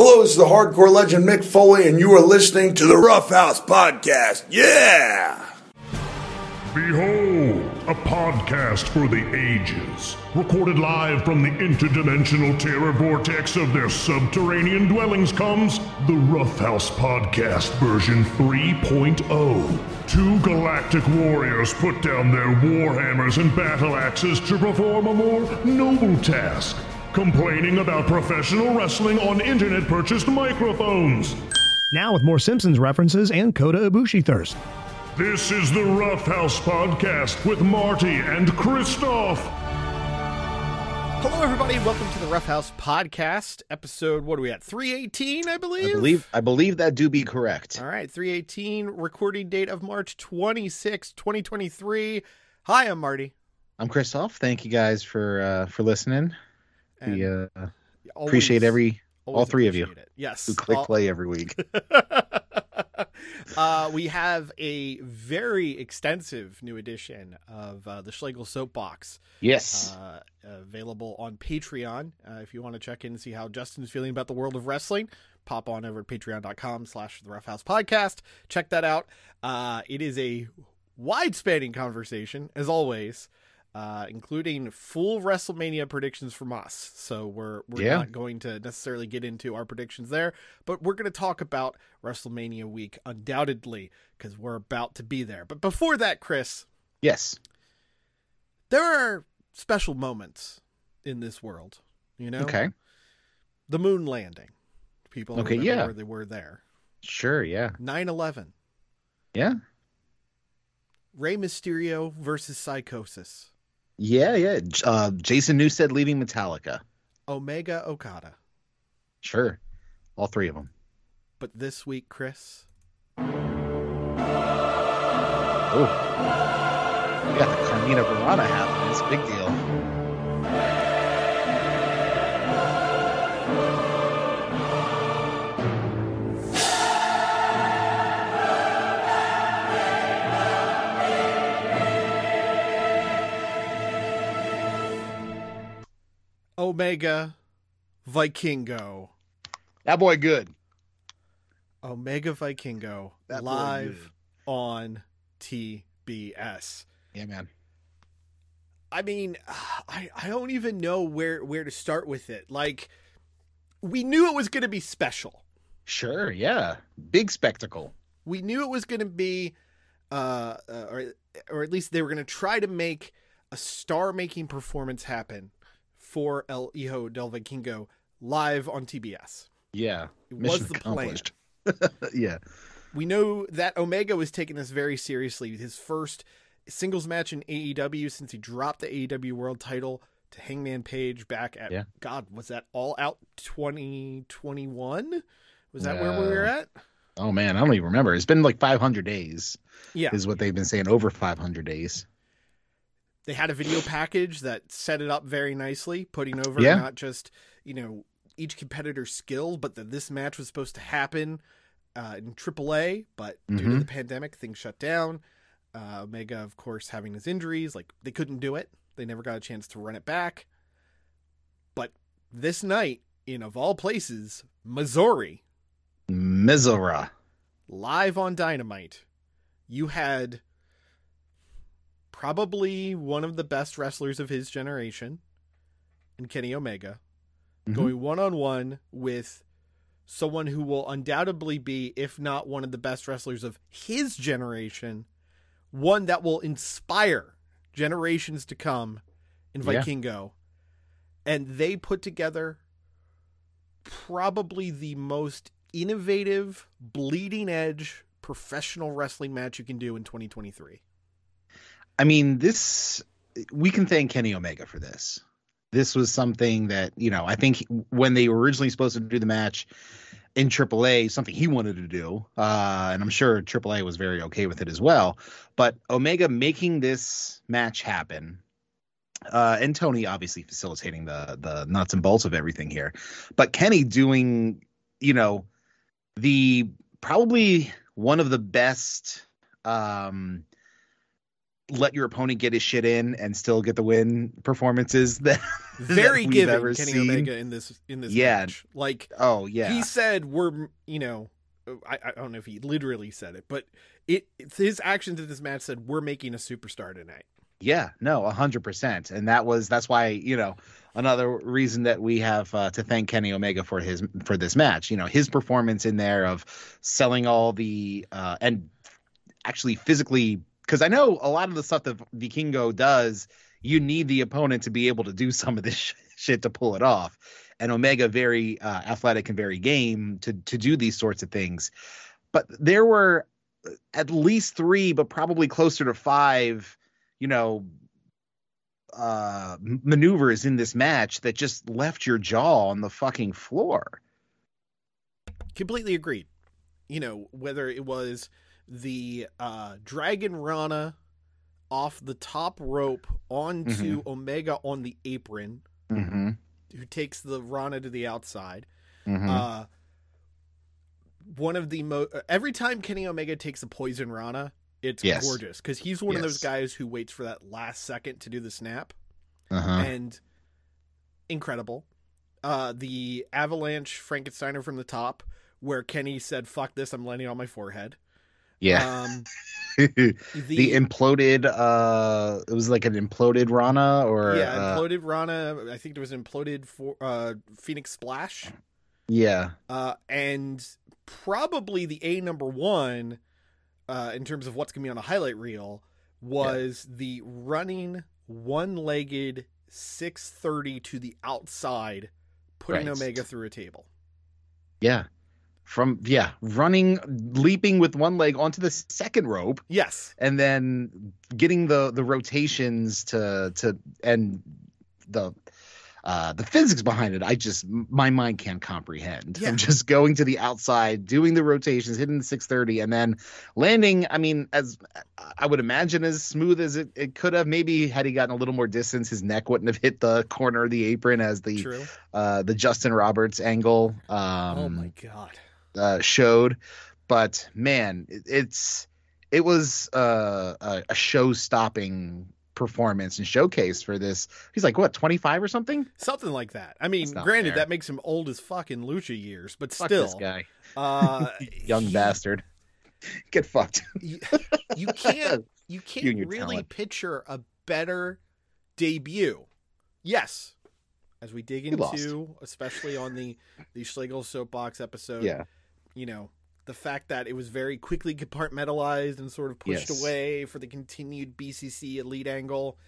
Hello, this is the Hardcore Legend Mick Foley, and you are listening to the Rough House Podcast. Yeah! Behold, a podcast for the ages, recorded live from the interdimensional terror vortex of their subterranean dwellings comes the Roughhouse Podcast version 3.0. Two galactic warriors put down their warhammers and battle axes to perform a more noble task, complaining about professional wrestling on internet-purchased microphones. Now with more Simpsons references and Kota Ibushi thirst. This is the Rough House Podcast with Marty and Christoph. Hello, everybody. Welcome to the Rough House Podcast, episode, what are we at, 318, I believe? I believe that do be correct. All right, 318, recording date of March 26, 2023. Hi, I'm Marty. I'm Christoph. Thank you guys for listening. And we appreciate all three of you. It. Yes, who click play every week. We have a very extensive new edition of the Schlegel Soapbox. Yes. Available on Patreon. If you want to check in and see how Justin's feeling about the world of wrestling, pop on over to patreon.com/the Rough House Podcast. Check that out. It is a wide-spanning conversation, as always, including full WrestleMania predictions from us. So we're not going to necessarily get into our predictions there, but we're going to talk about WrestleMania week undoubtedly because we're about to be there. But before that, Chris. Yes. There are special moments in this world, you know? Okay. The moon landing. People remember where they were there. Sure, yeah. 9/11. Yeah. Rey Mysterio versus Psychosis. Yeah, yeah. Jason Newsted leaving Metallica. Omega Okada. Sure. All three of them. But this week, Chris. Oh. We got the Carmina Burana happening. It's a big deal. Omega Vikingo. That boy good. Omega Vikingo that live on TBS. Yeah, man. I mean, I don't even know where to start with it. Like, we knew it was going to be special. Sure, yeah. Big spectacle. We knew it was going to be, or at least they were going to try to make a star-making performance happen for El Hijo del Vikingo live on TBS. Yeah. It was the plan. Yeah. We know that Omega was taking this very seriously. His first singles match in AEW since he dropped the AEW world title to Hangman Page back at, God, was that All Out 2021? Was that where we were at? Oh, man, I don't even remember. It's been like 500 days. Yeah. Is what they've been saying, over 500 days. They had a video package that set it up very nicely, putting over not just, you know, each competitor's skill, but that this match was supposed to happen in AAA, but due to the pandemic, things shut down. Omega, of course, having his injuries, like they couldn't do it. They never got a chance to run it back. But this night, in, of all places, Missouri, live on Dynamite, you had probably one of the best wrestlers of his generation and Kenny Omega going one-on-one with someone who will undoubtedly be, if not one of the best wrestlers of his generation, one that will inspire generations to come in Vikingo. Yeah. And they put together probably the most innovative, bleeding edge professional wrestling match you can do in 2023. I mean, we can thank Kenny Omega for this. This was something that, you know, I think when they were originally supposed to do the match in AAA, something he wanted to do. And I'm sure AAA was very okay with it as well. But Omega making this match happen, and Tony obviously facilitating the nuts and bolts of everything here. But Kenny doing, you know, probably one of the best let your opponent get his shit in and still get the win performances that that we've giving ever Kenny seen. Omega in this match. Like, oh yeah, he said we're, you know, I don't know if he literally said it, but it's his actions in this match said we're making a superstar tonight. Yeah, no, 100%. And that's why, you know, another reason that we have to thank Kenny Omega for this match, you know, his performance in there of selling all the and actually physically, because I know a lot of the stuff that Vikingo does, you need the opponent to be able to do some of this shit to pull it off. And Omega, very athletic and very game to do these sorts of things. But there were at least 3, but probably closer to 5, you know, maneuvers in this match that just left your jaw on the fucking floor. Completely agreed. You know, whether it was the Dragon Rana off the top rope onto Omega on the apron, who takes the Rana to the outside. One of the most, every time Kenny Omega takes a poison Rana, it's gorgeous, because he's one of those guys who waits for that last second to do the snap, and incredible. The Avalanche Frankensteiner from the top, where Kenny said, "Fuck this, I'm landing on my forehead." Yeah. The imploded. It was like an imploded Rana, or imploded Rana. I think there was an imploded for Phoenix Splash. Yeah. And probably the number one. In terms of what's going to be on the highlight reel, was the running one-legged 630 to the outside, putting Omega through a table. Yeah. From, running, leaping with one leg onto the second rope. Yes. And then getting the rotations and the physics behind it, my mind can't comprehend. Yeah. I'm just going to the outside, doing the rotations, hitting the 630, and then landing. I mean, as I would imagine, as smooth as it could have. Maybe had he gotten a little more distance, his neck wouldn't have hit the corner of the apron as the Justin Roberts angle. Oh my God. Showed, but man, it was a show-stopping performance and showcase for this. He's like, what, 25 or something like that? I mean, granted, that makes him old as fucking lucha years, but fuck still this guy. Young bastard, get fucked. you can't really talent. Picture a better debut. Yes, as we dig into, especially on the Schlegel Soapbox episode, you know, the fact that it was very quickly compartmentalized and sort of pushed away for the continued BCC elite angle,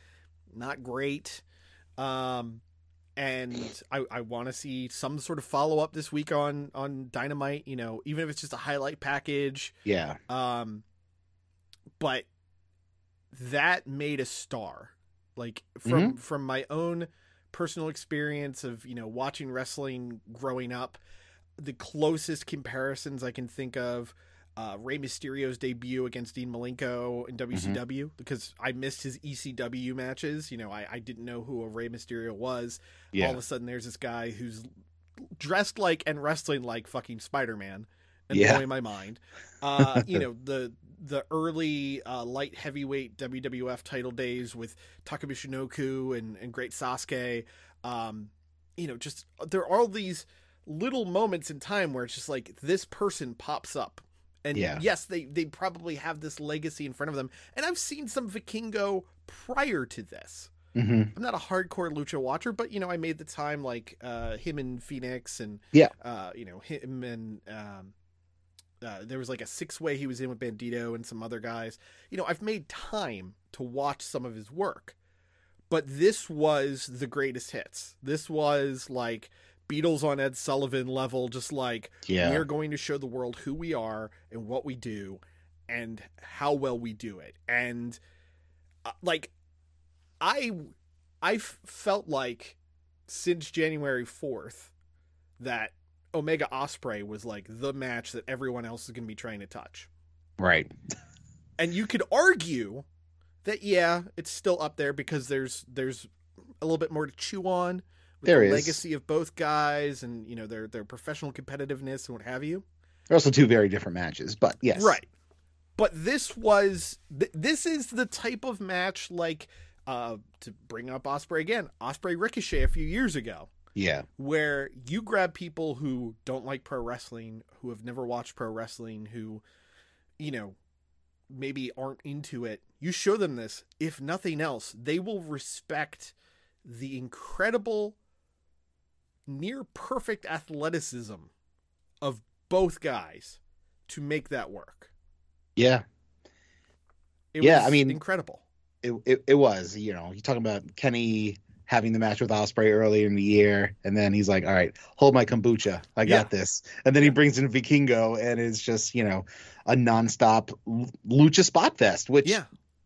not great. And I want to see some sort of follow up this week on Dynamite, you know, even if it's just a highlight package. Yeah. But that made a star, like from my own personal experience of, you know, watching wrestling growing up. The closest comparisons I can think of, Rey Mysterio's debut against Dean Malenko in WCW, because I missed his ECW matches. You know, I didn't know who a Rey Mysterio was. Yeah. All of a sudden there's this guy who's dressed like and wrestling like fucking Spider-Man and blowing my mind. You know, the early light heavyweight WWF title days with Takabishinoku and Great Sasuke. You know, just there are all these little moments in time where it's just like this person pops up, and yes, they probably have this legacy in front of them. And I've seen some Vikingo prior to this. I'm not a hardcore lucha watcher, but you know, I made the time, like him and Phoenix, and you know, him and there was like a 6-way he was in with Bandito and some other guys. You know, I've made time to watch some of his work, but this was the greatest hits. This was like Beatles on Ed Sullivan level, just like we're going to show the world who we are and what we do and how well we do it. And like I felt like since January 4th that Omega Ospreay was like the match that everyone else is going to be trying to touch. Right. And you could argue that, yeah, it's still up there because there's a little bit more to chew on. There is legacy of both guys, and you know their professional competitiveness and what have you. They're also two very different matches, but yes, right. But this was, this is the type of match, like, to bring up Ospreay again, Ospreay Ricochet a few years ago. Yeah. Where you grab people who don't like pro wrestling, who have never watched pro wrestling, who, you know, maybe aren't into it. You show them this, if nothing else, they will respect the incredible, near perfect athleticism of both guys to make that work. Yeah. It was I mean, incredible. It was, you know, you're talking about Kenny having the match with Ospreay earlier in the year, and then he's like, all right, hold my kombucha. I got this. And then he brings in Vikingo, and it's just, you know, a nonstop lucha spot fest, which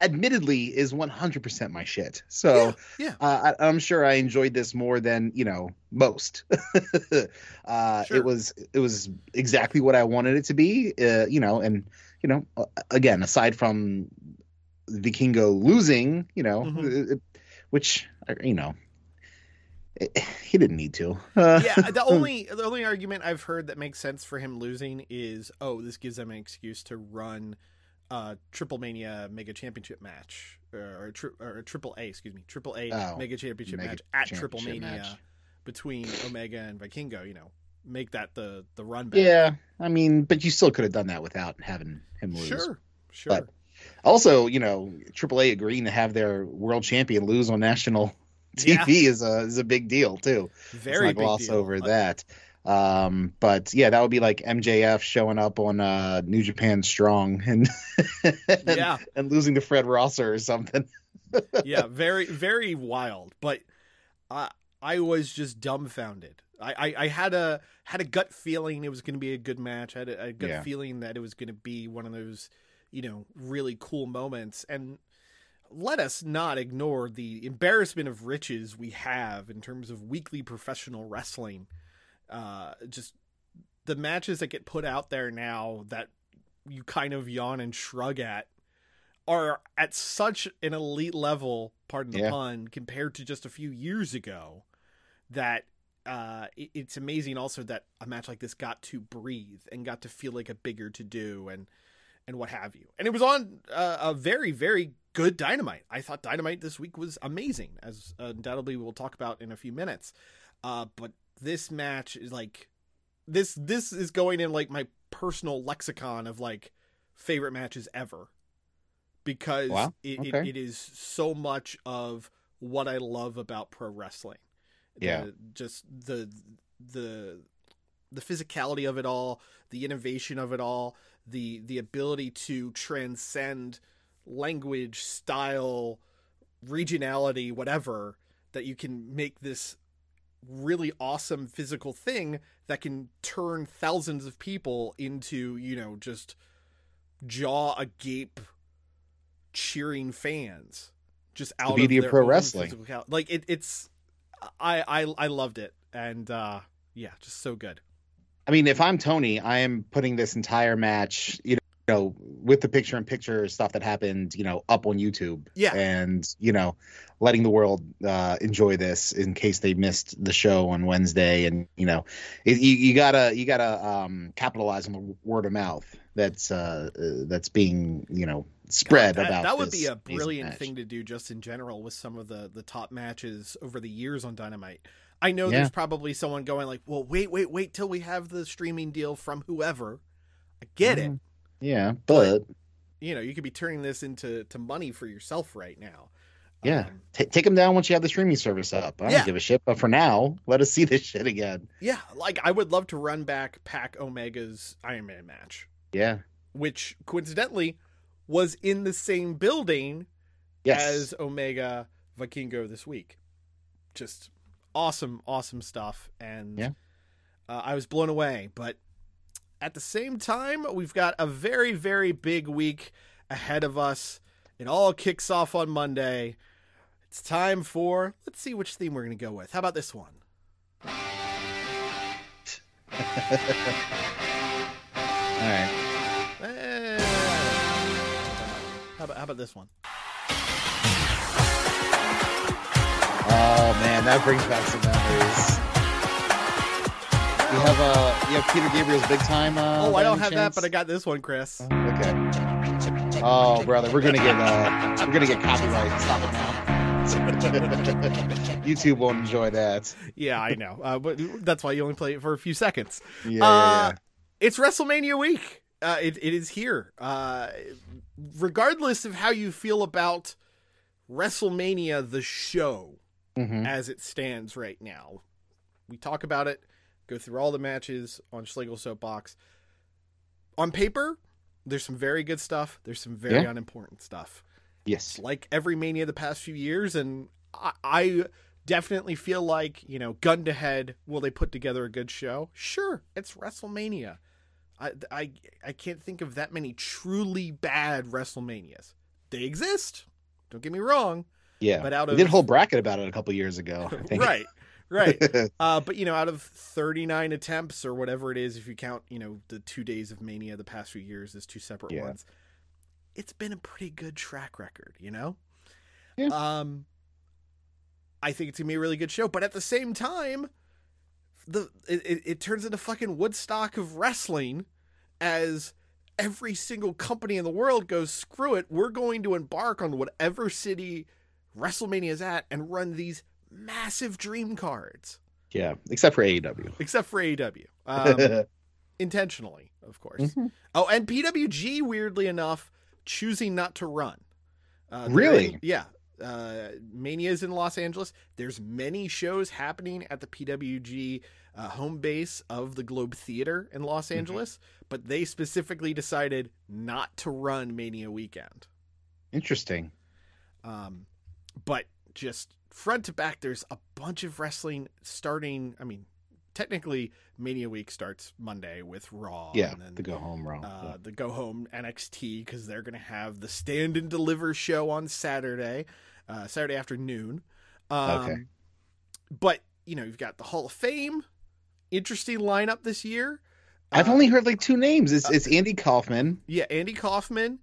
admittedly is 100% my shit. So I'm sure I enjoyed this more than, you know, most. Sure. It was exactly what I wanted it to be, you know, and, you know, again, aside from Vikingo losing, you know, which, you know, he didn't need to. The only argument I've heard that makes sense for him losing is, oh, this gives them an excuse to run a Triple Mania Mega Championship match, or a AAA Mega Championship match at Triple Mania between Omega and Vikingo, you know, make that the run back. Yeah, I mean, but you still could have done that without having him lose. Sure. But also, you know, AAA agreeing to have their world champion lose on national TV is a big deal too. Very big deal. Gloss over that. But yeah, that would be like MJF showing up on New Japan Strong and losing to Fred Rosser or something. Yeah, very, very wild. But I was just dumbfounded. I had a gut feeling it was going to be a good match. I had a gut feeling that it was going to be one of those, you know, really cool moments. And let us not ignore the embarrassment of riches we have in terms of weekly professional wrestling. Just the matches that get put out there now that you kind of yawn and shrug at are at such an elite level, pardon the pun, compared to just a few years ago, that it's amazing also that a match like this got to breathe and got to feel like a bigger to-do and what have you. And it was on a very, very good Dynamite. I thought Dynamite this week was amazing, as undoubtedly we'll talk about in a few minutes. But this match is like, this is going in like my personal lexicon of like favorite matches ever, because it is so much of what I love about pro wrestling. Yeah. The physicality of it all, the innovation of it all, the ability to transcend language, style, regionality, whatever, that you can make this really awesome physical thing that can turn thousands of people into, you know, just jaw agape cheering fans just out of their pro wrestling. Like I loved it. And just so good. I mean, if I'm Tony, I am putting this entire match, you know, with the picture-in-picture stuff that happened, you know, up on YouTube. Yeah. And, you know, letting the world enjoy this in case they missed the show on Wednesday. And, you know, you gotta capitalize on the word of mouth that's being, you know, spread. God, that would be a brilliant thing to do just in general with some of the top matches over the years on Dynamite. I know there's probably someone going like, well, wait till we have the streaming deal from whoever. I get it. Yeah. But you know, you could be turning this into money for yourself right now. Yeah. Take them down once you have the streaming service up. I don't give a shit. But for now, let us see this shit again. Yeah. Like I would love to run back Pac Omega's Iron Man match. Yeah. Which coincidentally was in the same building as Omega Vikingo this week. Just awesome stuff. And I was blown away, but at the same time, we've got a very, very big week ahead of us. It all kicks off on Monday. It's time for, let's see which theme we're going to go with. How about this one? All right. How about this one? Oh man, that brings back some memories. You have Peter Gabriel's Big Time. I don't have chance? That, but I got this one, Chris. Okay. Oh, brother, we're gonna get copyrighted. Stop it now. YouTube won't enjoy that. Yeah, I know. But that's why you only play it for a few seconds. Yeah. It's WrestleMania week. It is here. Regardless of how you feel about WrestleMania, the show, as it stands right now, we talk about it, go through all the matches on Schlegel Soapbox. On paper, there's some very good stuff. There's some very unimportant stuff. Yes. Like every Mania the past few years, and I definitely feel like, you know, gun to head, will they put together a good show? Sure, it's WrestleMania. I can't think of that many truly bad WrestleManias. They exist. Don't get me wrong. Yeah. But we did a whole bracket about it a couple years ago, I think. Right. But, you know, out of 39 attempts or whatever it is, if you count, you know, the 2 days of Mania the past few years as two separate ones, it's been a pretty good track record, you know? Yeah. I think it's going to be a really good show, but at the same time, it turns into fucking Woodstock of wrestling as every single company in the world goes, screw it, we're going to embark on whatever city WrestleMania is at and run these massive dream cards. Yeah, except for AEW. Intentionally, of course. Oh, and PWG, weirdly enough, choosing not to run. Really? Yeah. Mania's in Los Angeles. There's many shows happening at the PWG home base of the Globe Theater in Los Angeles, but they specifically decided not to run Mania weekend. Interesting. But just front to back, there's a bunch of wrestling starting. I mean, technically, Mania Week starts Monday with Raw. Yeah, and then, the Go Home Raw. The Go Home NXT, because they're going to have the Stand and Deliver show on Saturday afternoon. Okay. But, you know, you've got the Hall of Fame. Interesting lineup this year. I've only heard like two names. It's Andy Kaufman. Yeah, Andy Kaufman.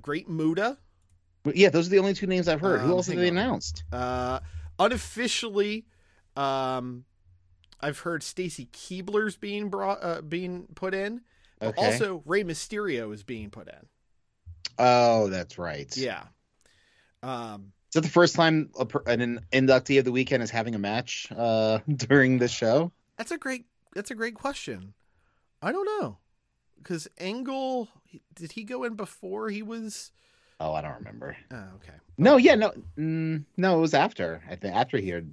Great Muta. Yeah, those are the only two names I've heard. Who else have they announced? Unofficially... I've heard Stacy Keebler's being brought, being put in, but also Rey Mysterio is being put in. Oh, that's right. Yeah. Is that the first time an inductee of the weekend is having a match, during the show? That's a great question. I don't know. 'Cause Angle, did he go in before he was... Oh, I don't remember. Oh, okay. No. Yeah. No, no, it was after, I think, after he had...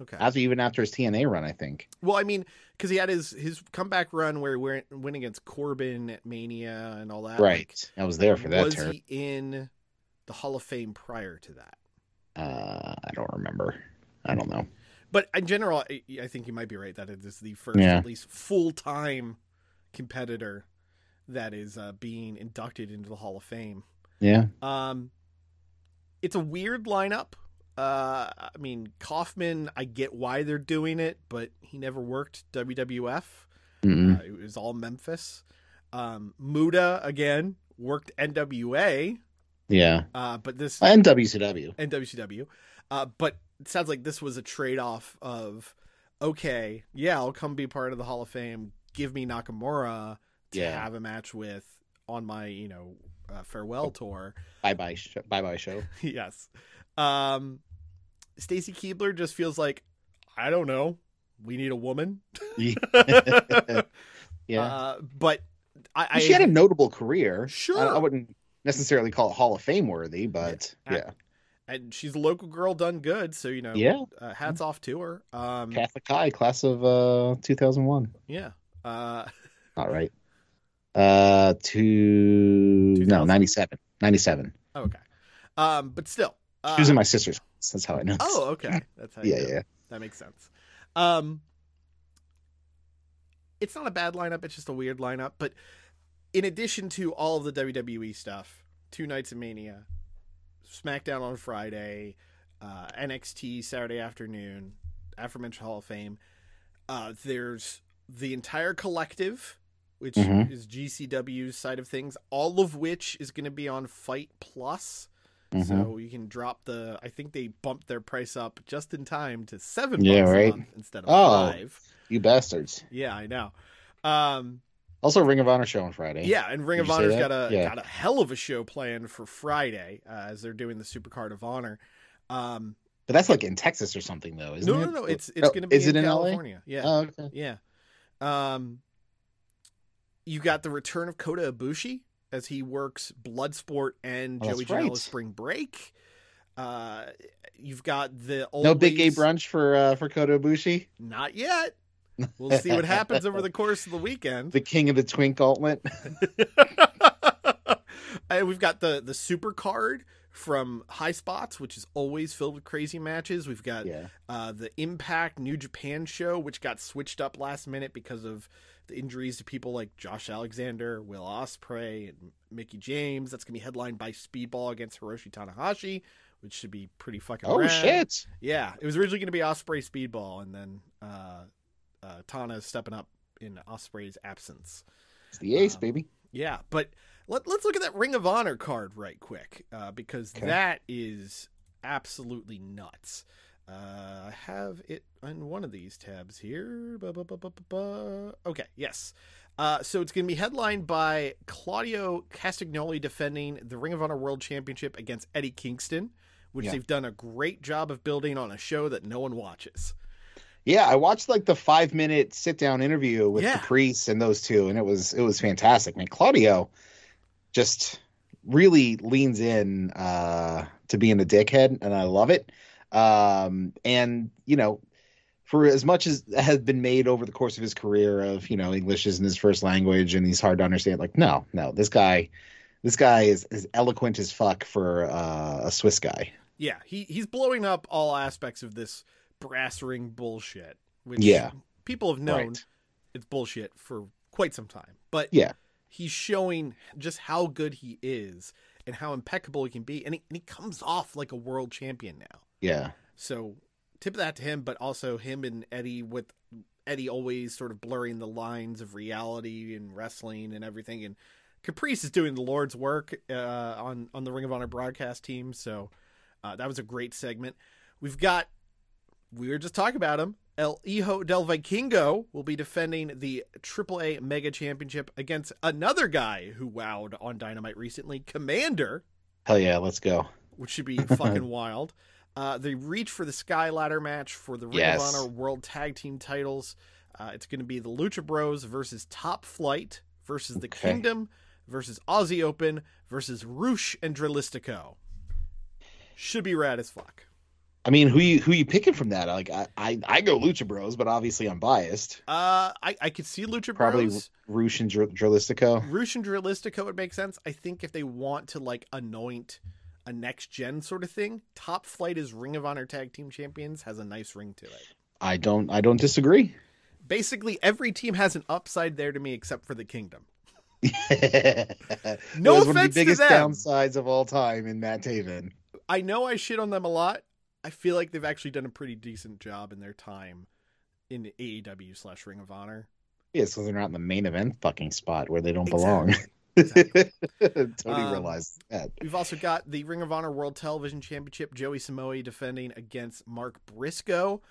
Okay. Even after his TNA run, I think. Well, I mean, because he had his comeback run where he went against Corbin at Mania and all that. Right. Like, I was there for that. Was he in the Hall of Fame prior to that? I don't remember. I don't know. But in general, I think you might be right that it is the first, at least full-time competitor that is being inducted into the Hall of Fame. Yeah. It's a weird lineup. I mean, Kaufman, I get why they're doing it, but he never worked WWF. It was all Memphis. Muta, again, worked NWA. Yeah. But this... And WCW. And WCW. But it sounds like this was a trade-off of, okay, yeah, I'll come be part of the Hall of Fame. Give me Nakamura to have a match with on my, you know, farewell tour. Bye-bye show. Yes. Stacy Keebler just feels like, I don't know, we need a woman. But she had a notable career. Sure. I wouldn't necessarily call it Hall of Fame worthy, but and she's a local girl done good. So, you know, hats off to her. Catholic High, class of, 2001. Yeah. All right. 97. 97. Oh, okay. But still. She was in my sister's house. That's how I know. Oh, okay. That's how you know. Yeah. That makes sense. It's not a bad lineup. It's just a weird lineup. But in addition to all of the WWE stuff, two nights of Mania, SmackDown on Friday, NXT Saturday afternoon, aforementioned Hall of Fame, there's the entire collective, which is GCW's side of things, all of which is going to be on Fight Plus. So you can drop I think they bumped their price up just in time to $7 a month instead of $5. You bastards. Yeah, I know. Also, Ring of Honor show on Friday. Yeah, and Ring of Honor's got a hell of a show planned for Friday as they're doing the Supercard of Honor. But that's like in Texas or something, though, isn't it? No. It's going to be in California. LA? Yeah. Oh, okay. Yeah. You got the return of Kota Ibushi as he works Bloodsport and Joey Janela's Spring Break. You've got the old no big gay brunch for Kota Ibushi. Not yet. We'll see what happens over the course of the weekend. The king of the twink gauntlet. And we've got the super card from High Spots, which is always filled with crazy matches. We've got the Impact New Japan show, which got switched up last minute because of the injuries to people like Josh Alexander, Will Ospreay, and Mickie James. That's going to be headlined by Speedball against Hiroshi Tanahashi, which should be pretty fucking rad. Shit. Yeah. It was originally going to be Ospreay Speedball, and then Tana's stepping up in Ospreay's absence. It's the ace, baby. Yeah, but let's look at that Ring of Honor card right quick because that is absolutely nuts. I have it in one of these tabs here. Okay, yes. So it's going to be headlined by Claudio Castagnoli defending the Ring of Honor World Championship against Eddie Kingston, which they've done a great job of building on a show that no one watches. Yeah, I watched like the 5-minute sit-down interview with Caprice and those two, and it was fantastic. I mean, Claudio just really leans in to being a dickhead, and I love it. And you know, for as much as has been made over the course of his career of, you know, English isn't his first language and he's hard to understand, like no, this guy is as eloquent as fuck for a Swiss guy. Yeah, he's blowing up all aspects of this brass ring bullshit, which people have known it's bullshit for quite some time, but he's showing just how good he is and how impeccable he can be, and he comes off like a world champion now. So tip of that to him, but also him and Eddie, with Eddie always sort of blurring the lines of reality and wrestling and everything, and Caprice is doing the Lord's work on the Ring of Honor broadcast team, so that was a great segment. We were just talking about him. El Hijo del Vikingo will be defending the AAA Mega Championship against another guy who wowed on Dynamite recently, Commander. Hell yeah, let's go. Which should be fucking wild. The Reach for the Sky Ladder match for the Ring of Honor World Tag Team titles. It's going to be the Lucha Bros versus Top Flight versus the Kingdom versus Aussie Open versus Rush and Dralistico. Should be rad as fuck. I mean, who you picking from that? Like, I go Lucha Bros, but obviously I'm biased. I could see Lucha Bros. Probably Rush and Dralistico. Rush and Dralistico would make sense. I think if they want to, like, anoint a next-gen sort of thing, Top Flight is Ring of Honor Tag Team Champions has a nice ring to it. I don't disagree. Basically, every team has an upside there to me except for the Kingdom. No offense to them. One of the biggest downsides of all time in Matt Taven. I know I shit on them a lot. I feel like they've actually done a pretty decent job in their time in AEW / Ring of Honor. Yeah, so they're not in the main event fucking spot where they don't belong. Exactly. Totally realized that. We've also got the Ring of Honor World Television Championship, Joey Samoa defending against Mark Briscoe.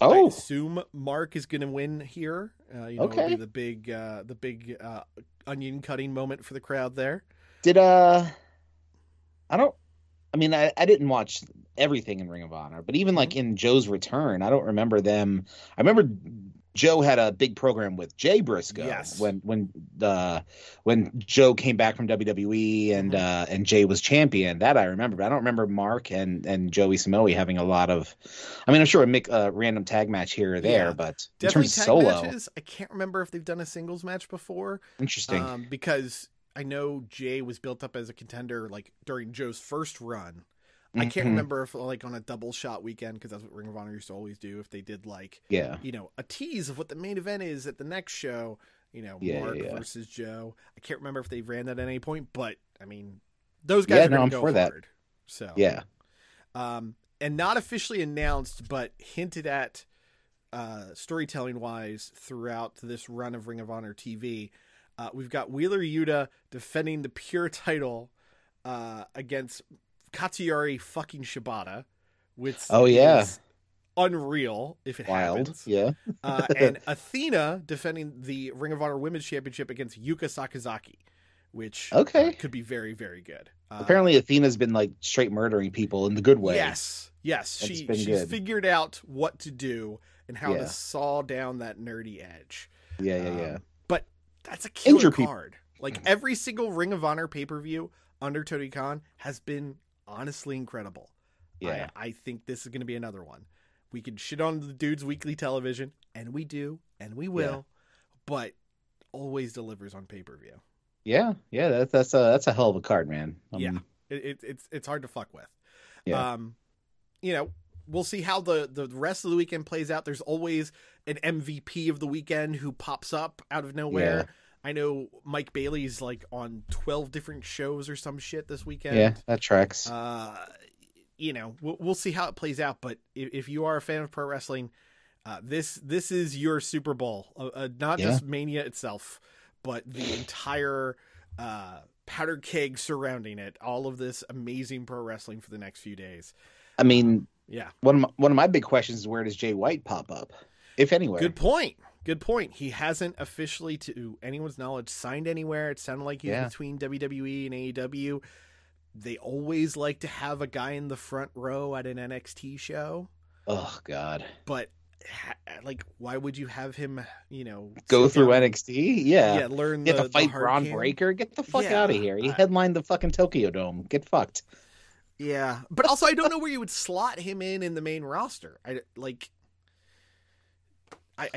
I assume Mark is going to win here. It'll be the big onion cutting moment for the crowd there. I didn't watch everything in Ring of Honor, but even like in Joe's return, I don't remember them. I remember Joe had a big program with Jay Briscoe when Joe came back from WWE and Jay was champion. That I remember, but I don't remember Mark and Joey Samoa having a lot of. I mean, I'm sure a random tag match here or there, but definitely in terms of solo matches, I can't remember if they've done a singles match before. Interesting, because I know Jay was built up as a contender like during Joe's first run. I can't remember if like on a double shot weekend, because that's what Ring of Honor used to always do, if they did like a tease of what the main event is at the next show, Mark versus Joe. I can't remember if they ran that at any point, but I mean those guys are going to go hard. So and not officially announced, but hinted at storytelling wise throughout this run of Ring of Honor TV. We've got Wheeler Yuta defending the pure title against Katsuyori fucking Shibata, which unreal if it happens. Yeah. And Athena defending the Ring of Honor Women's Championship against Yuka Sakazaki, which could be very, very good. Apparently Athena's been like straight murdering people in the good way. Yes. She's figured out what to do and how to saw down that nerdy edge. Yeah. But that's a killer card. Like every single Ring of Honor pay-per-view under Tony Khan has been honestly incredible. Yeah. I think this is going to be another one. We can shit on the dude's weekly television, and we do, and we will, but always delivers on pay-per-view. Yeah, that's a hell of a card, man. It's hard to fuck with. Yeah. We'll see how the rest of the weekend plays out. There's always an MVP of the weekend who pops up out of nowhere. Yeah. I know Mike Bailey's like on 12 different shows or some shit this weekend. Yeah, that tracks. We'll see how it plays out, but if you are a fan of pro wrestling, this is your Super Bowl, not just Mania itself, but the entire powder keg surrounding it. All of this amazing pro wrestling for the next few days. I mean, one of my big questions is, where does Jay White pop up, if anywhere? Good point. He hasn't officially, to anyone's knowledge, signed anywhere. It sounded like he's between WWE and AEW. They always like to have a guy in the front row at an NXT show. Oh God! But why would you have him? Go through NXT. Yeah. Learn to fight Braun Breaker. Get the fuck out of here. He headlined the fucking Tokyo Dome. Get fucked. Yeah, but also I don't know where you would slot him in the main roster. I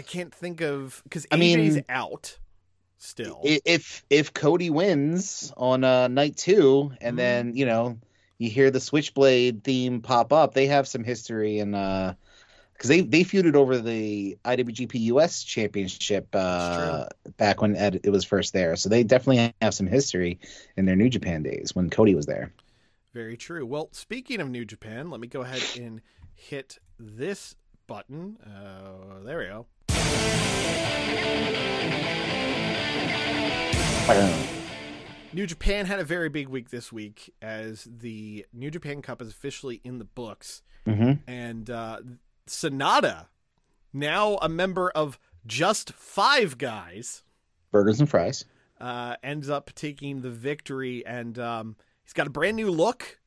can't think of, because AJ's out. Still, if Cody wins on night two, and then you hear the Switchblade theme pop up, they have some history, and because they feuded over the IWGP US Championship back when it was first there, so they definitely have some history in their New Japan days when Cody was there. Very true. Well, speaking of New Japan, let me go ahead and hit this button. There we go. New Japan had a very big week this week, as the New Japan Cup is officially in the books. Mm-hmm. And Sonata, now a member of just 5 guys, burgers and fries, ends up taking the victory. And he's got a brand new look.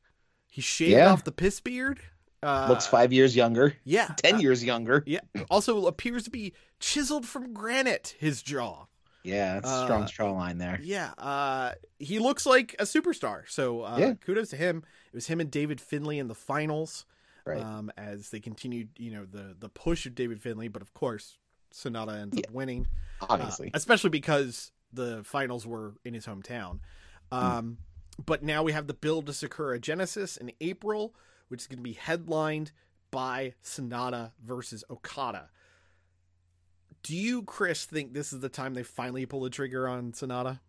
He shaved off the piss beard. Looks 5 years younger. Yeah. 10 years younger. Yeah. Also appears to be chiseled from granite, his jaw. Yeah, that's a strong straw line there. Yeah, he looks like a superstar, so kudos to him. It was him and David Finley in the finals, right? As they continued, the push of David Finley, but of course, Sonata ends up winning. Obviously. Especially because the finals were in his hometown. But now we have the build to Sakura Genesis in April, which is going to be headlined by Sonata versus Okada. Do you, Chris, think this is the time they finally pull the trigger on Sonata?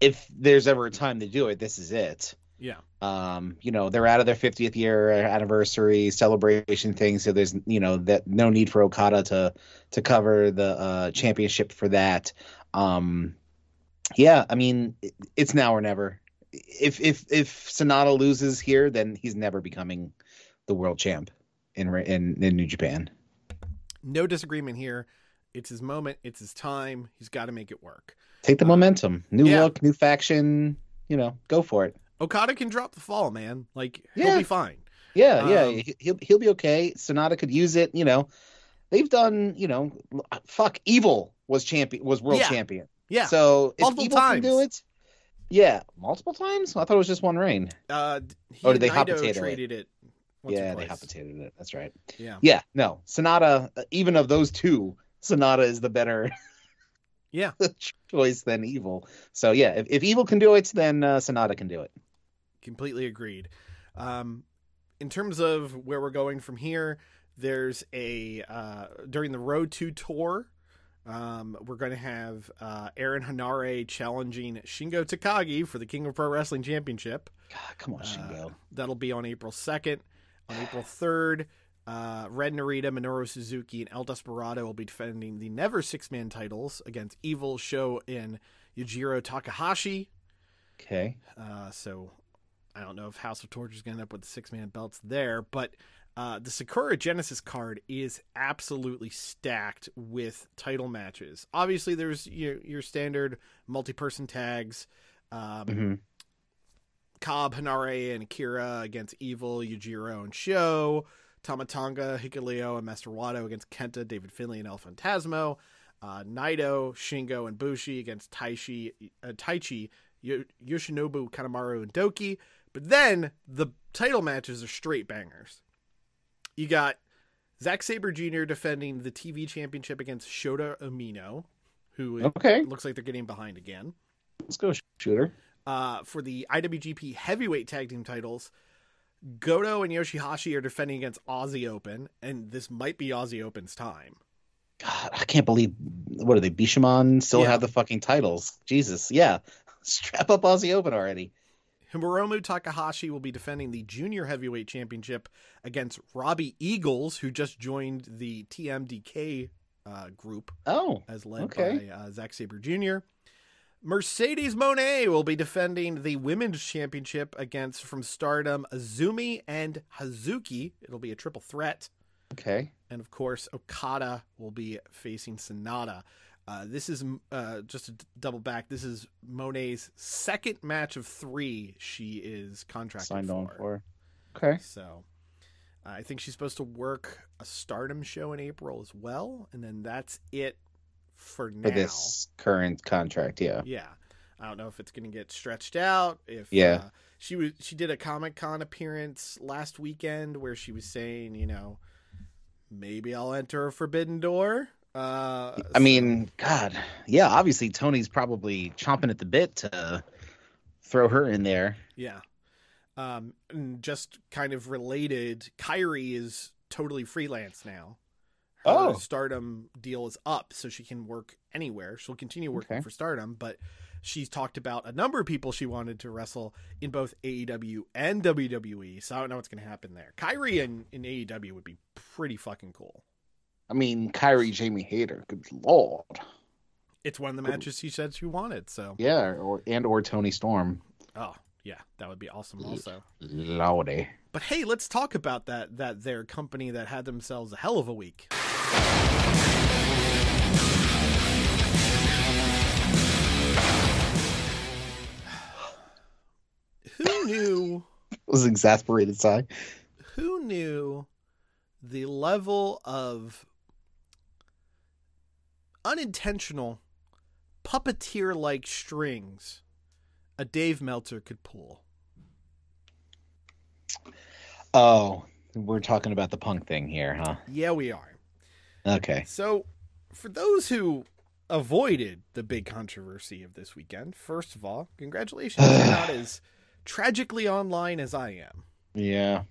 If there's ever a time to do it, this is it. Yeah. They're out of their 50th year anniversary celebration thing, so there's that no need for Okada to cover the championship for that. It's now or never. If Sonata loses here, then he's never becoming the world champ in New Japan. No disagreement here. It's his moment. It's his time. He's got to make it work. Take the momentum. New look, new faction. Go for it. Okada can drop the fall, man. He'll be fine. Yeah, He'll be okay. Sonata could use it. They've done. Evil was world champion. Yeah. So if Evil can do it, multiple times. I thought it was just one reign. Did they hot potato it? They hot potatoed it. That's right. Yeah. Yeah. No, Sonata, even of those two, Sonata is the better choice than Evil. So, if Evil can do it, then Sonata can do it. Completely agreed. In terms of where we're going from here, there's during the Road to Tour, we're going to have Aaron Hanare challenging Shingo Takagi for the King of Pro Wrestling Championship. God, come on, Shingo. That'll be on April 2nd. On April 3rd, Red Narita, Minoru Suzuki, and El Desperado will be defending the Never 6-man titles against Evil, Show, and Yujiro Takahashi. Okay. So I don't know if House of Torture is going to end up with the 6-man belts there, but The Sakura Genesis card is absolutely stacked with title matches. Obviously, there's your standard multi-person tags. Cobb, Hinare, and Akira against Evil, Yujiro, and Sho. Tama Tonga, Hikuleo, and Master Wado against Kenta, David Finley, and El Phantasmo. Naito, Shingo, and Bushi against Taichi, Yoshinobu, Kanemaru, and Doki. But then the title matches are straight bangers. You got Zack Sabre Jr. defending the TV Championship against Shota Umino, who looks like they're getting behind again. Let's go, Shooter. For the IWGP Heavyweight Tag Team titles, Goto and Yoshihashi are defending against Aussie Open, and this might be Aussie Open's time. God, I can't believe, what are they, Bishamon still have the fucking titles. Jesus, yeah. Strap up Aussie Open already. Hiromu Takahashi will be defending the Junior Heavyweight Championship against Robbie Eagles, who just joined the TMDK group as led by Zack Sabre Jr. Mercedes Moné will be defending the Women's Championship against, from Stardom, Azumi and Hazuki. It'll be a triple threat. Okay. And, of course, Okada will be facing Sonata. This is, just to double back, this is Moné's second match of three she is contracted for. Signed on for. Okay. So, I think she's supposed to work a Stardom show in April as well, and then that's it for now. For this current contract, yeah. Yeah. I don't know if it's going to get stretched out. If she did a Comic-Con appearance last weekend where she was saying, maybe I'll enter a Forbidden Door. I mean, God, yeah, obviously Tony's probably chomping at the bit to throw her in there. Yeah. And just kind of related, Kairi is totally freelance now. Her Stardom deal is up, so she can work anywhere. She'll continue working for Stardom, but she's talked about a number of people she wanted to wrestle in both AEW and WWE, so I don't know what's going to happen there. Kairi in AEW would be pretty fucking cool. I mean, Kairi, Jamie Hayter, good lord. It's one of the matches she said she wanted, so. Yeah, or Toni Storm. Oh, yeah, that would be awesome also. Lordy. But hey, let's talk about that their company that had themselves a hell of a week. Who knew? It was an exasperated sigh. Who knew the level of unintentional puppeteer-like strings a Dave Meltzer could pull? Oh, we're talking about the Punk thing here, huh? Yeah, we are. Okay. So, for those who avoided the big controversy of this weekend, first of all, congratulations. You're not as tragically online as I am. Yeah.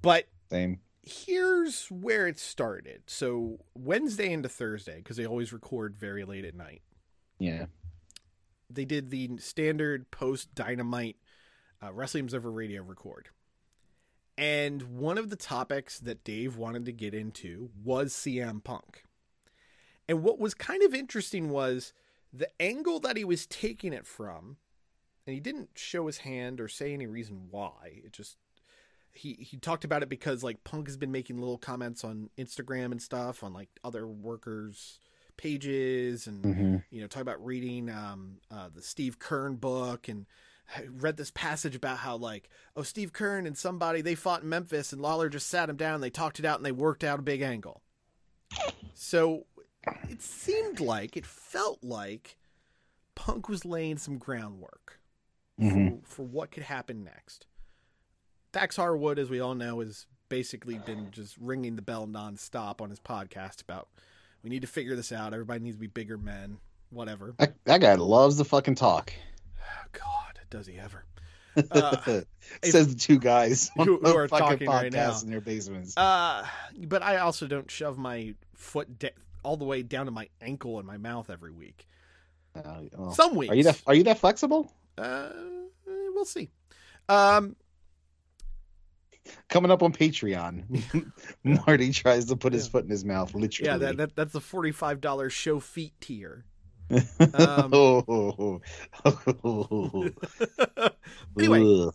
But same. Here's where it started. So Wednesday into Thursday, because they always record very late at night. Yeah. They did the standard post-Dynamite Wrestling Observer Radio record. And one of the topics that Dave wanted to get into was CM Punk. And what was kind of interesting was the angle that he was taking it from, and he didn't show his hand or say any reason why. It just... He talked about it because, like, Punk has been making little comments on Instagram and stuff on, like, other workers' pages and, talk about reading the Steve Kern book, and I read this passage about how, like, Steve Kern and somebody, they fought in Memphis and Lawler just sat him down and they talked it out and they worked out a big angle. So it seemed like, it felt like Punk was laying some groundwork for what could happen next. Dax Harwood, as we all know, has basically been just ringing the bell nonstop on his podcast about, we need to figure this out. Everybody needs to be bigger men, whatever. That guy loves the fucking talk. Oh, God, does he ever? Says the two guys who are talking right now in their basements. But I also don't shove my foot all the way down to my ankle in my mouth every week. Some weeks. Are you that flexible? We'll see. Coming up on Patreon, Marty tries to put his foot in his mouth, literally. Yeah, that's a $45 show feet tier. Anyway,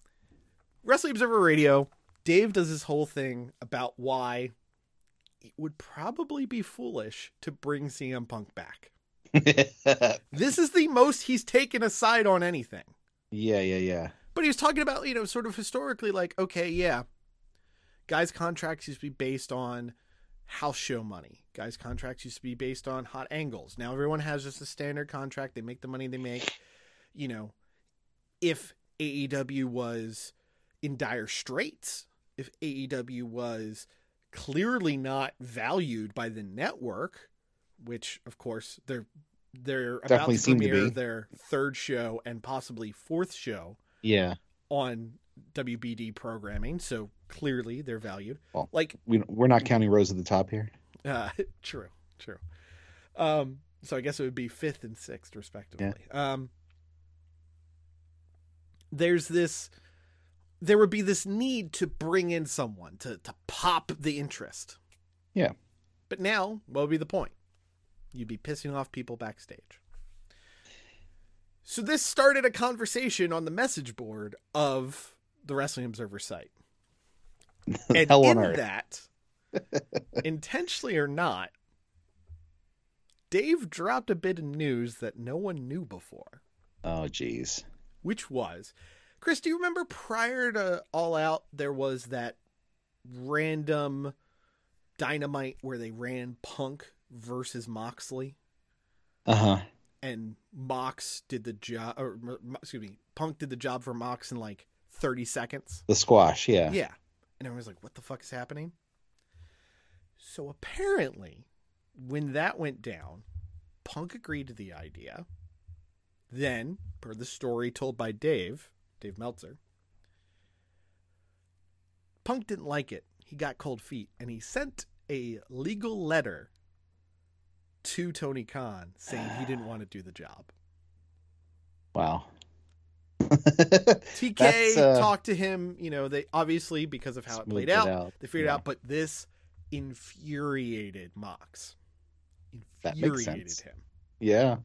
Wrestling Observer Radio Dave does this whole thing about why it would probably be foolish to bring CM Punk back. This is the most he's taken a side on anything. Yeah. But he was talking about, you know, sort of historically, like, okay, yeah, guys' contracts used to be based on house show money. Guys' contracts used to be based on hot angles. Now everyone has just a standard contract. They make the money they make. You know, if AEW was in dire straits, if AEW was clearly not valued by the network, which of course they're about to premiere their third show and possibly fourth show on WBD programming, so clearly they're valued. Well, like we're not counting Rose at the Top here. True. So I guess it would be fifth and sixth respectively. Yeah. There would be this need to bring in someone to pop the interest. Yeah. But now, what would be the point? You'd be pissing off people backstage. So this started a conversation on the message board of the Wrestling Observer site. And in that, intentionally or not, Dave dropped a bit of news that no one knew before. Oh, geez. Which was... Chris, do you remember prior to All Out, there was that random Dynamite where they ran Punk versus Moxley? Uh-huh. And Mox did the job, or excuse me, Punk did the job for Mox in like 30 seconds. The squash, yeah. Yeah. And everyone's like, what the fuck is happening? So apparently, when that went down, Punk agreed to the idea. Then, per the story told by Dave Meltzer, Punk didn't like it. He got cold feet, and he sent a legal letter to Tony Khan saying he didn't want to do the job. Wow. TK talked to him. You know, they obviously, because of how it played out, they figured it out. But this infuriated Mox. Infuriated that makes sense. Him. Yeah.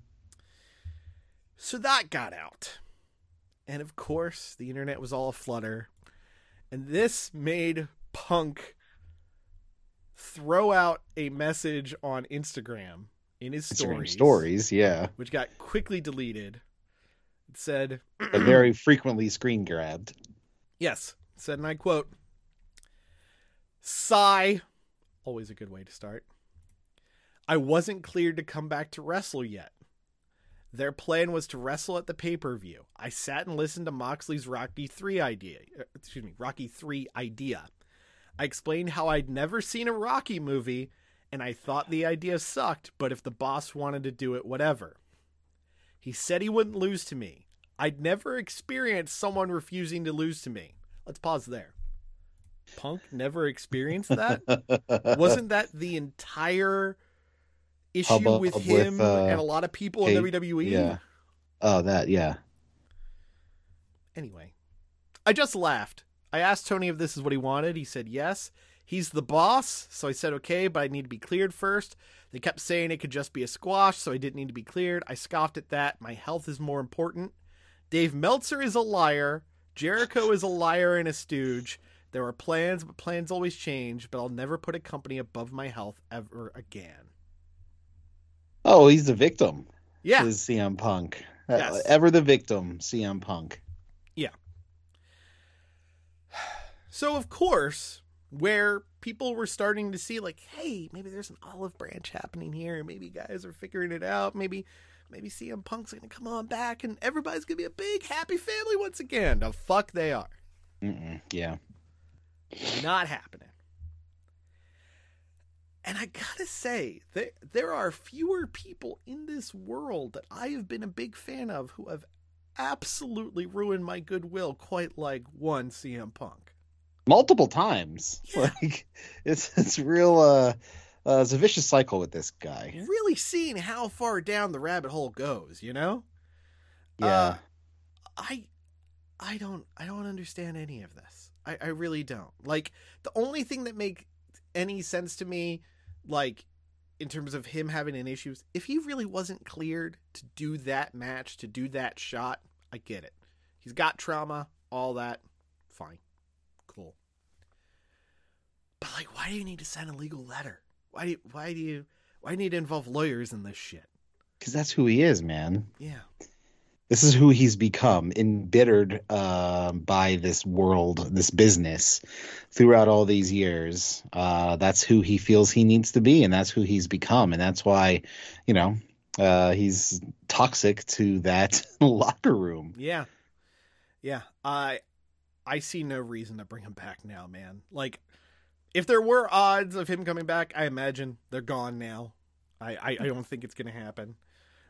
So that got out. And of course, the internet was all aflutter. And this made Punk throw out a message on Instagram in his stories, yeah, which got quickly deleted. It said, and very frequently screen grabbed. Yes, it said, and I quote, "Sigh," always a good way to start. "I wasn't cleared to come back to wrestle yet. Their plan was to wrestle at the pay-per-view. I sat and listened to Moxley's Rocky 3 idea. I explained how I'd never seen a Rocky movie, and I thought the idea sucked, but if the boss wanted to do it, whatever. He said he wouldn't lose to me. I'd never experienced someone refusing to lose to me." Let's pause there. Punk never experienced that? Wasn't that the entire... issue with him and a lot of people in WWE? Yeah. Oh, that, yeah. Anyway, I just laughed. I asked Tony if this is what he wanted. He said yes. He's the boss, so I said okay, but I need to be cleared first. They kept saying it could just be a squash, so I didn't need to be cleared. I scoffed at that. My health is more important. Dave Meltzer is a liar. Jericho is a liar and a stooge. There were plans, but plans always change, but I'll never put a company above my health ever again. Oh, he's the victim. Yeah. This is CM Punk. Yes. Ever the victim, CM Punk. Yeah. So, of course, where people were starting to see, like, hey, maybe there's an olive branch happening here. Maybe guys are figuring it out. Maybe CM Punk's going to come on back and everybody's going to be a big, happy family once again. The fuck they are. Mm-mm, yeah. Not happening. And I gotta say, there are fewer people in this world that I have been a big fan of who have absolutely ruined my goodwill quite like one CM Punk. Multiple times. Yeah. Like it's real, it's a vicious cycle with this guy. Really seeing how far down the rabbit hole goes, you know? Yeah. I don't understand any of this. I really don't. Like, the only thing that makes any sense to me, like, in terms of him having an issue, if he really wasn't cleared to do that match, to do that shot, I get it. He's got trauma, all that. Fine. Cool. But like, why do you need to send a legal letter? Why do you need to involve lawyers in this shit? Because that's who he is, man. Yeah. This is who he's become, embittered by this world, this business, throughout all these years. That's who he feels he needs to be, and that's who he's become. And that's why, you know, he's toxic to that locker room. Yeah. Yeah. I see no reason to bring him back now, man. Like, if there were odds of him coming back, I imagine they're gone now. I don't think it's going to happen.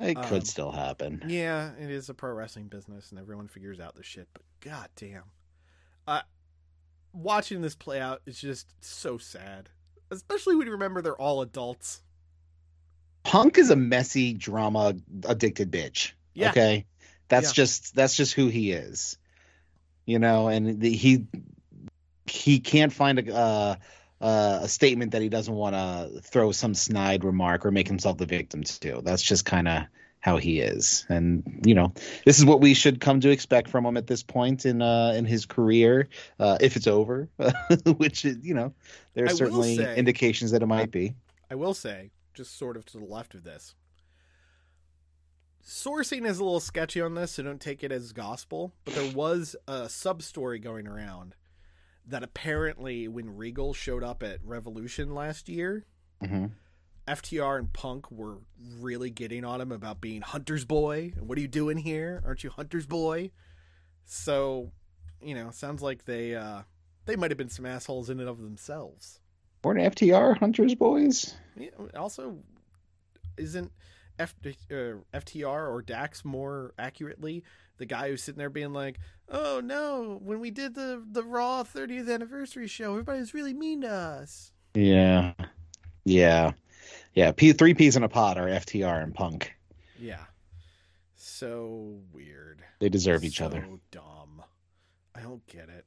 It could still happen. Yeah, it is a pro wrestling business, and everyone figures out this shit. But goddamn, watching this play out is just so sad. Especially when you remember they're all adults. Punk is a messy, drama addicted bitch. Yeah. Okay, that's just who he is. You know, and he can't find a statement that he doesn't want to throw some snide remark or make himself the victim to. That's just kind of how he is. And, you know, this is what we should come to expect from him at this point in his career, if it's over, which, is, you know, there are certainly indications that it might be. I will say, just sort of to the left of this, sourcing is a little sketchy on this, so don't take it as gospel, but there was a sub-story going around that apparently when Regal showed up at Revolution last year, mm-hmm. FTR and Punk were really getting on him about being Hunter's boy. What are you doing here? Aren't you Hunter's boy? So, you know, sounds like they might have been some assholes in and of themselves. Weren't FTR Hunter's boys? Yeah, also, isn't FTR or Dax more accurately the guy who's sitting there being like, oh no, when we did the Raw 30th anniversary show, everybody was really mean to us. Yeah. Yeah. Yeah. Three peas in a pod are FTR and Punk. Yeah. So weird. They deserve each other. So dumb. I don't get it.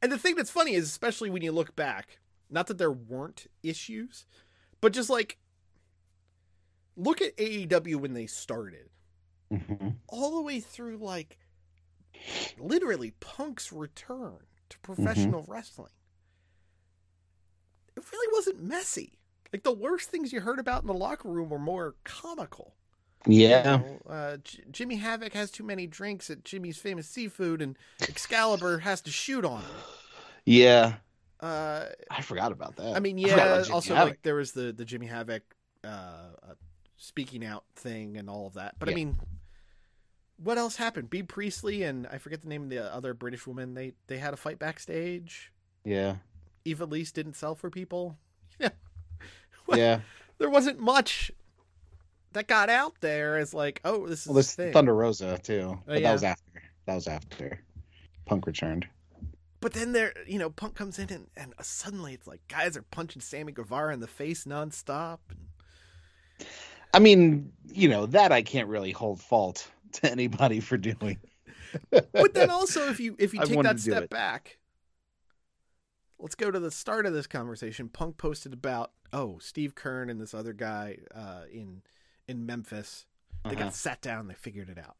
And the thing that's funny is, especially when you look back, not that there weren't issues, but just like, look at AEW when they started. Mm-hmm. All the way through, like, literally Punk's return to professional mm-hmm. wrestling. It really wasn't messy. Like, the worst things you heard about in the locker room were more comical. Yeah. You know, Jimmy Havoc has too many drinks at Jimmy's Famous Seafood, and Excalibur has to shoot on him. Yeah. I forgot about that. I mean, yeah, also, Havoc. Like, there was the Jimmy Havoc speaking out thing and all of that. But yeah. I mean, what else happened? Bea Priestley and I forget the name of the other British woman. They had a fight backstage. Yeah. Eva Lise didn't sell for people. Yeah. Well, yeah. There wasn't much that got out there as like, oh, this is this thing. Thunder Rosa too. But yeah. That was after Punk returned. But then there, you know, Punk comes in and suddenly it's like guys are punching Sammy Guevara in the face nonstop. And I mean, you know, that I can't really hold fault to anybody for doing. But then also, if you take that step back, let's go to the start of this conversation. Punk posted about, oh, Steve Kern and this other guy in Memphis. They got sat down. They figured it out.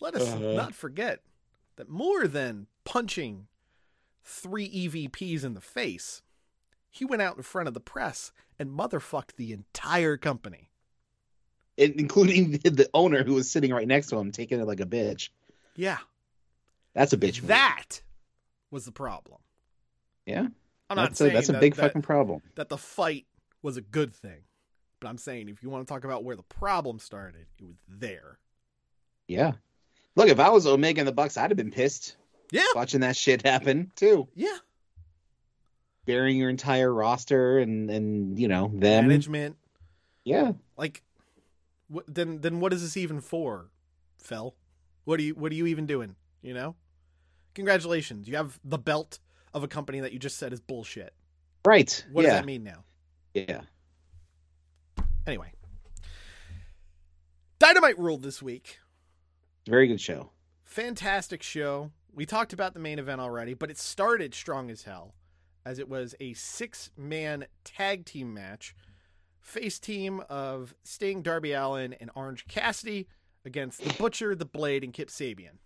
Let us not forget that more than punching three EVPs in the face, he went out in front of the press and motherfucked the entire company. Including the owner who was sitting right next to him, taking it like a bitch. Yeah. That's a bitch move. That was the problem. Yeah. I'm not saying that's a big fucking problem. That the fight was a good thing. But I'm saying if you want to talk about where the problem started, it was there. Yeah. Look, if I was Omega and the Bucks, I'd have been pissed. Yeah. Watching that shit happen, too. Yeah. Burying your entire roster and you know, them. Management. Yeah. Like, then what is this even for, Phil? What are you even doing? You know? Congratulations. You have the belt of a company that you just said is bullshit. Right. What does that mean now? Yeah. Anyway. Dynamite ruled this week. Very good show. Fantastic show. We talked about the main event already, but it started strong as hell, as it was a 6-man tag team match. Face team of Sting, Darby Allin, and Orange Cassidy against The Butcher, The Blade, and Kip Sabian.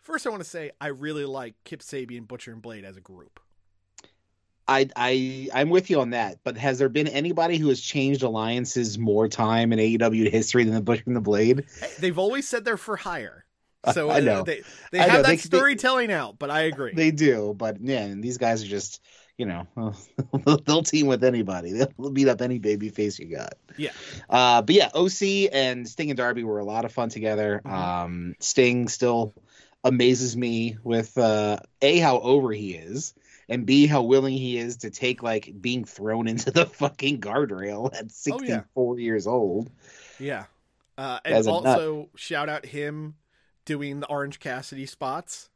First, I want to say I really like Kip Sabian, Butcher, and Blade as a group. I'm with you on that, but has there been anybody who has changed alliances more time in AEW history than the Bush and the Blade? They've always said they're for hire. So I know. They have that storytelling out, but I agree. They do, but yeah, and these guys are just, you know, they'll team with anybody. They'll beat up any baby face you got. Yeah. But yeah, OC and Sting and Darby were a lot of fun together. Mm-hmm. Sting still amazes me with A, how over he is, and B, how willing he is to take like being thrown into the fucking guardrail at 64 years old. Yeah. And also shout out him doing the Orange Cassidy spots,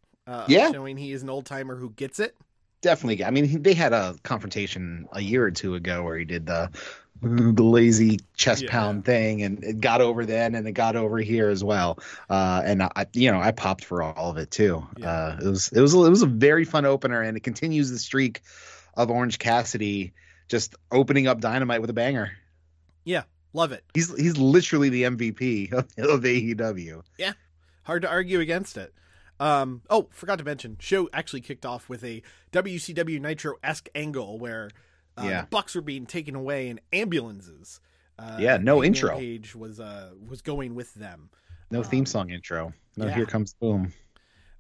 showing he is an old timer who gets it. Definitely. I mean, they had a confrontation a year or two ago where he did the lazy chest pound thing, and it got over then, and it got over here as well. And I popped for all of it too. Yeah. It was a very fun opener, and it continues the streak of Orange Cassidy just opening up Dynamite with a banger. Yeah, love it. He's literally the MVP of AEW. Yeah, hard to argue against it. Forgot to mention, show actually kicked off with a WCW Nitro-esque angle where the Bucks were being taken away in ambulances. No intro. Page was going with them. No theme song intro. No, here comes boom.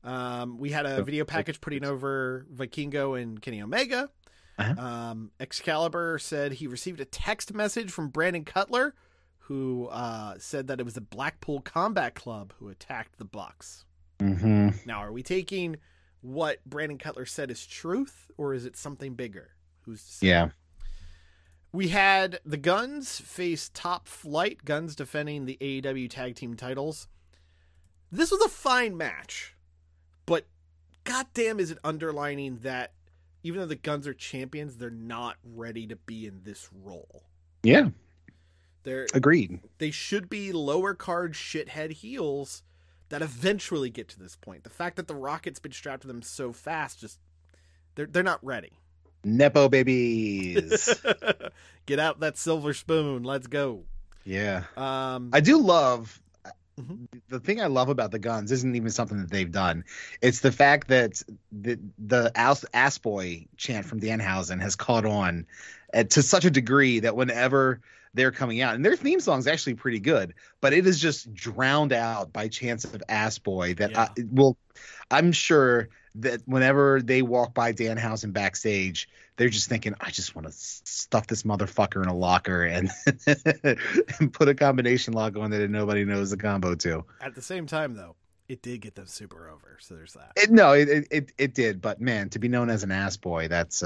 We had a video package putting over Vikingo and Kenny Omega. Uh-huh. Excalibur said he received a text message from Brandon Cutler, who said that it was the Blackpool Combat Club who attacked the Bucks. Mm-hmm. Now, are we taking what Brandon Cutler said as truth, or is it something bigger? Who's to say? Yeah. We had the Guns face Top Flight. Guns defending the AEW tag team titles. This was a fine match, but goddamn, is it underlining that even though the Guns are champions, they're not ready to be in this role. Yeah. They're agreed. They should be lower card shithead heels that eventually get to this point. The fact that the Rocket's been strapped to them so fast, just they're not ready. Nepo babies. Get out that silver spoon. Let's go. Yeah. I do love the thing I love about the Guns isn't even something that they've done. It's the fact that the ass boy chant from Danhausen has caught on to such a degree that whenever they're coming out, and their theme song is actually pretty good, but it is just drowned out by chants of ass boy that I'm sure that whenever they walk by Danhausen backstage, they're just thinking, I just want to stuff this motherfucker in a locker and, and put a combination lock on that nobody knows the combo to. At the same time, though, it did get them super over, so there's that. It did, but man, to be known as an ass boy, that's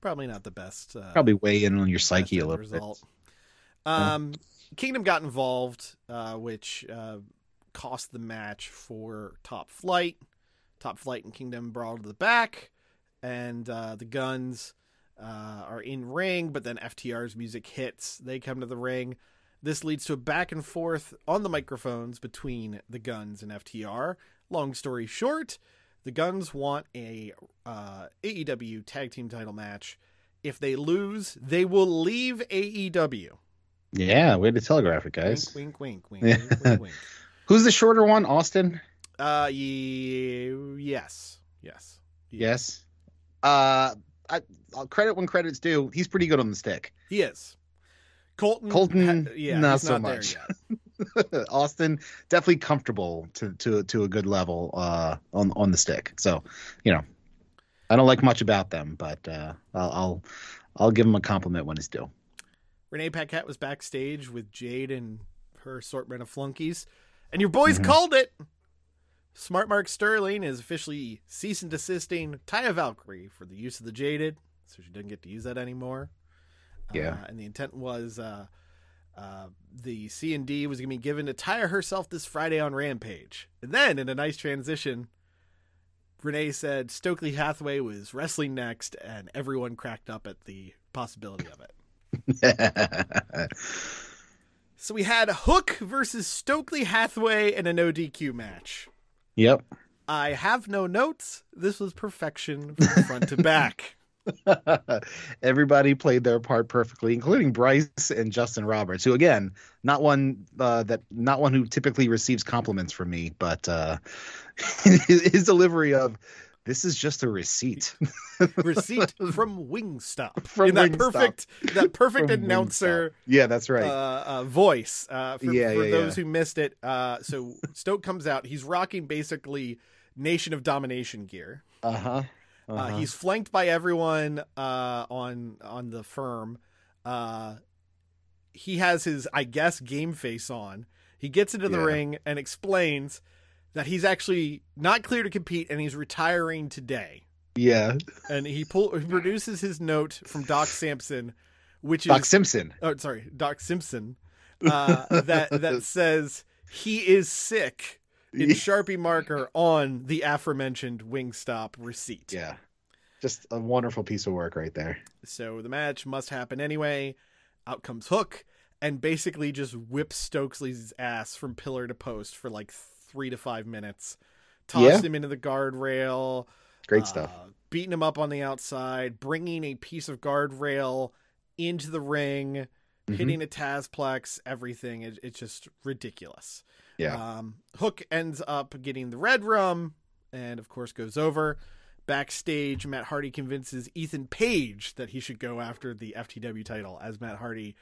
probably not the best. Probably weigh in on your psyche a little bit. Kingdom got involved, which cost the match for Top Flight. Top Flight and Kingdom brawl to the back, and the Guns are in ring, but then FTR's music hits. They come to the ring. This leads to a back and forth on the microphones between the Guns and FTR. Long story short, the Guns want a AEW tag team title match. If they lose, they will leave AEW. Yeah, way to telegraph it, guys. Wink, wink, wink, wink, wink, wink, wink. Who's the shorter one, Austin? Yes. I'll credit when credit's due. He's pretty good on the stick. He is. Colton, not so much. Austin, definitely comfortable to a good level on the stick. So, you know, I don't like much about them, but I'll give him a compliment when it's due. Renee Paquette was backstage with Jade and her assortment of flunkies, and your boys called it. Smart Mark Sterling is officially cease and desisting Taya Valkyrie for the use of the Jaded, so she doesn't get to use that anymore. And the intent was the C&D was going to be given to Taya herself this Friday on Rampage. And then, in a nice transition, Renee said Stokely Hathaway was wrestling next, and everyone cracked up at the possibility of it. So we had Hook versus Stokely Hathaway in a no DQ match. Yep. I have no notes. This was perfection from front to back. Everybody played their part perfectly, including Bryce and Justin Roberts, who again, not one who typically receives compliments from me, but his delivery of This is just a receipt. Receipt from Wingstop. From that Wingstop. That perfect from announcer. Wingstop. Yeah, that's right. Voice. For those who missed it. So Stoke comes out. He's rocking basically Nation of Domination gear. Uh-huh. He's flanked by everyone on the firm. He has his, I guess, game face on. He gets into the ring and explains that he's actually not clear to compete and he's retiring today. Yeah. And he produces his note from Doc Sampson, Doc Simpson, that says he is sick in Sharpie marker on the aforementioned Wingstop receipt. Yeah. Just a wonderful piece of work right there. So the match must happen anyway. Out comes Hook and basically just whips Stokely's ass from pillar to post for like 3 to 5 minutes, tossed him into the guardrail. Great stuff. Beating him up on the outside, bringing a piece of guardrail into the ring, hitting a Tazplex, everything. It's just ridiculous. Yeah. Hook ends up getting the red rum and of course goes over. Backstage, Matt Hardy convinces Ethan Page that he should go after the FTW title as Matt Hardy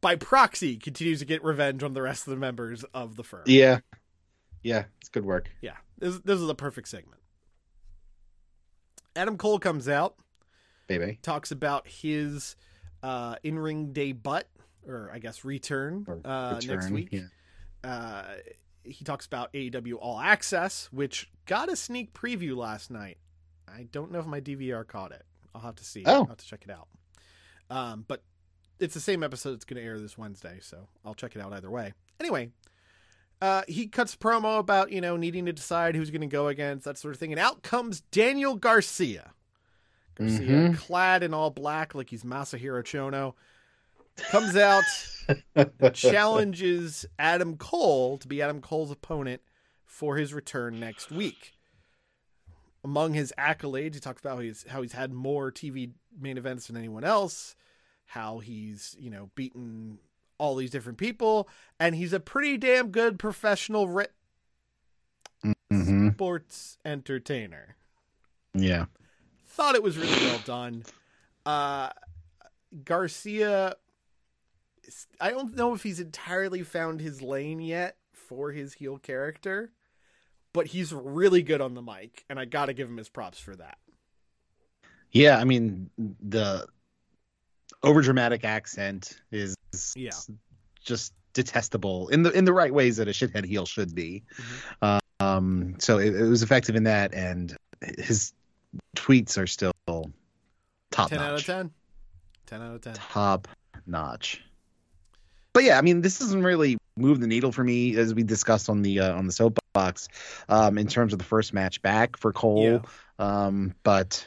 by proxy continues to get revenge on the rest of the members of the firm. Yeah. Yeah, it's good work. Yeah, this is a perfect segment. Adam Cole comes out. Baby. Talks about his in-ring debut, or I guess return next week. Yeah. He talks about AEW All Access, which got a sneak preview last night. I don't know if my DVR caught it. I'll have to see. I'll have to check it out. But it's the same episode that's going to air this Wednesday, so I'll check it out either way. Anyway, he cuts promo about, needing to decide who's going to go against, that sort of thing. And out comes Daniel Garcia. Clad in all black like he's Masahiro Chono, comes out and challenges Adam Cole to be Adam Cole's opponent for his return next week. Among his accolades, he talks about how he's had more TV main events than anyone else, how he's, beaten all these different people, and he's a pretty damn good professional sports entertainer. Yeah. Thought it was really well done. Garcia, I don't know if he's entirely found his lane yet for his heel character, but he's really good on the mic, and I got to give him his props for that. Yeah, I mean, the overdramatic accent is just detestable in the right ways that a shithead heel should be. So it was effective in that, and his tweets are still top 10 notch. 10 out of 10. Top notch. But yeah, I mean, this doesn't really move the needle for me, as we discussed on the soapbox, in terms of the first match back for Cole. Yeah. But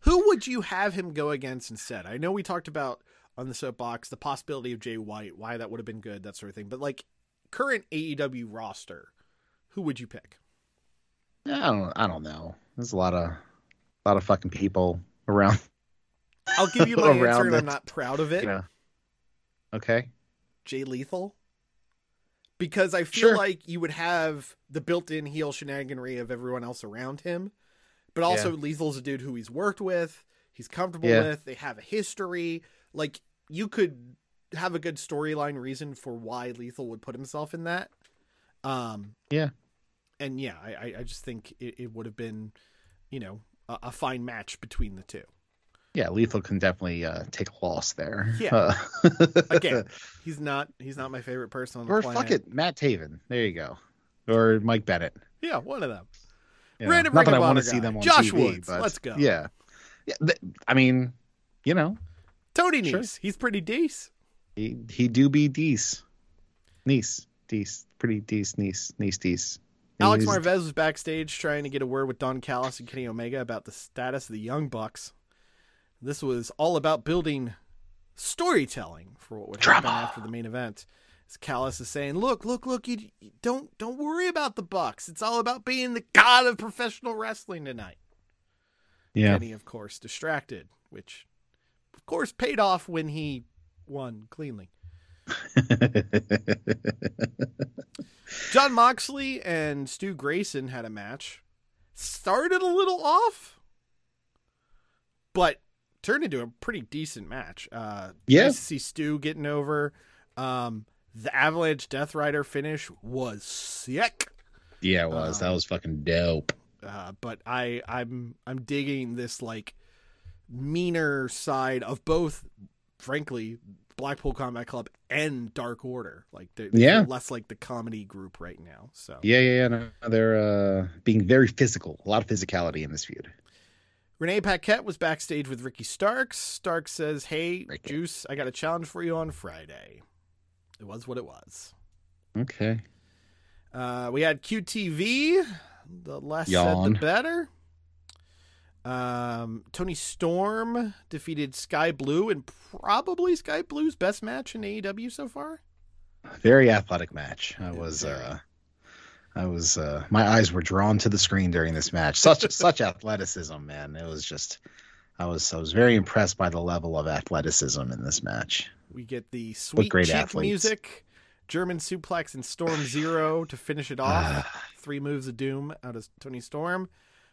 who would you have him go against instead? I know we talked about on the soapbox the possibility of Jay White, why that would have been good, that sort of thing. But like current AEW roster, who would you pick? I don't know. There's a lot of fucking people around. I'll give you my answer, and I'm not proud of it. Yeah. Okay. Jay Lethal. Because I feel like you would have the built-in heel shenaniganry of everyone else around him. But also Lethal's a dude who he's worked with, he's comfortable with, they have a history. Like, you could have a good storyline reason for why Lethal would put himself in that. And I just think it would have been, a fine match between the two. Yeah, Lethal can definitely take a loss there. Yeah. Again, he's not my favorite person on the planet. Or fuck it, Matt Taven. There you go. Or Mike Bennett. Yeah, one of them. Random not that I want to see them on Josh TV. Josh Woods, but let's go. Yeah. Tony Nese. Sure. He's pretty dece. He do be dece. Nice. Dece. Pretty dece. Nice dece. Alex Marvez was backstage trying to get a word with Don Callis and Kenny Omega about the status of the Young Bucks. This was all about building storytelling for what would happen after the main event. As Callis is saying, look, you don't worry about the Bucks. It's all about being the god of professional wrestling tonight. Yeah. Kenny, of course, distracted, which, of course, paid off when he won cleanly. John Moxley and Stu Grayson had a match, started a little off, but turned into a pretty decent match. Yeah. Nice to see Stu getting over. The Avalanche Death Rider finish was sick. Yeah, it was. That was fucking dope. But I'm digging this like meaner side of both, frankly, Blackpool Combat Club and Dark Order. Like they're less like the comedy group right now. So yeah. No, they're being very physical. A lot of physicality in this feud. Renee Paquette was backstage with Ricky Starks. Starks says, "Hey, Ricky. Juice, I got a challenge for you on Friday." It was what it was. Okay. We had QTV. The less said, the better. Tony Storm defeated Sky Blue in probably Sky Blue's best match in AEW so far. Very athletic match. I was my eyes were drawn to the screen during this match. Such athleticism, man. It was just, I was very impressed by the level of athleticism in this match. We get the sweet cheek music, German suplex, and Storm Zero to finish it off. 3 moves of doom out of Tony Storm.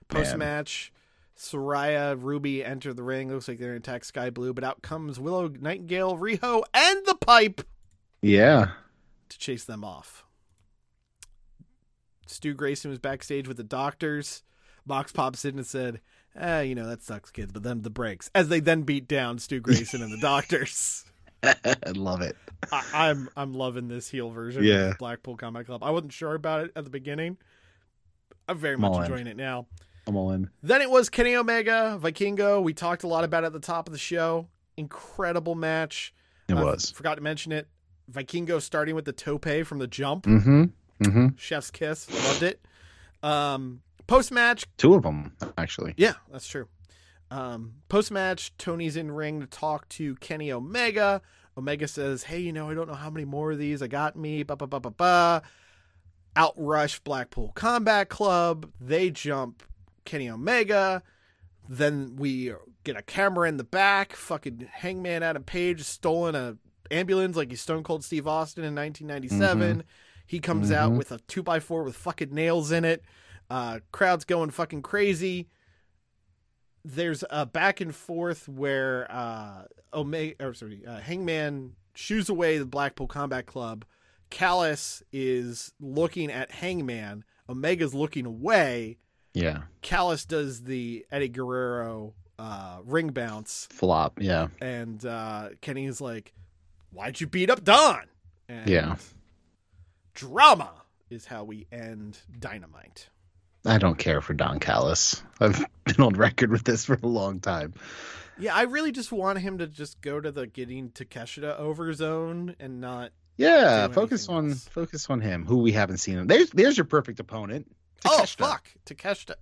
Post match, Soraya, Ruby enter the ring. Looks like they're going to attack Sky Blue, but out comes Willow Nightingale, Riho, and the pipe. Yeah. To chase them off. Stu Grayson was backstage with the doctors. Mox pops in and said, that sucks, kids, but then the breaks. As they then beat down Stu Grayson and the doctors. I love it. I'm loving this heel version of Blackpool Combat Club. I wasn't sure about it at the beginning. I'm very much enjoying it now. I'm all in. Then it was Kenny Omega, Vikingo. We talked a lot about it at the top of the show. Incredible match. It was. Forgot to mention it. Vikingo starting with the tope from the jump. Mm-hmm. Mm-hmm. Chef's kiss. Loved it. Post-match. 2 of them, actually. Yeah, that's true. Post-match, Tony's in ring to talk to Kenny Omega. Omega says, "Hey, I don't know how many more of these I got me. Ba ba ba ba ba." Out rush Blackpool Combat Club. They jump Kenny Omega. Then we get a camera in the back. Fucking Hangman Adam Page stolen an ambulance like he's Stone Cold Steve Austin in 1997. Mm-hmm. He comes out with a 2x4 with fucking nails in it. Crowd's going fucking crazy. There's a back and forth where Hangman shoos away the Blackpool Combat Club. Callis is looking at Hangman. Omega's looking away. Yeah. Callis does the Eddie Guerrero ring bounce. Flop, yeah. And Kenny's like, "Why'd you beat up Don?" And drama is how we end Dynamite. I don't care for Don Callis. I've been on record with this for a long time. Yeah, I really just want him to just go to the getting Takeshita over zone and not. Yeah, focus on him, who we haven't seen him. There's your perfect opponent. Takeshita. Oh fuck, Takeshita.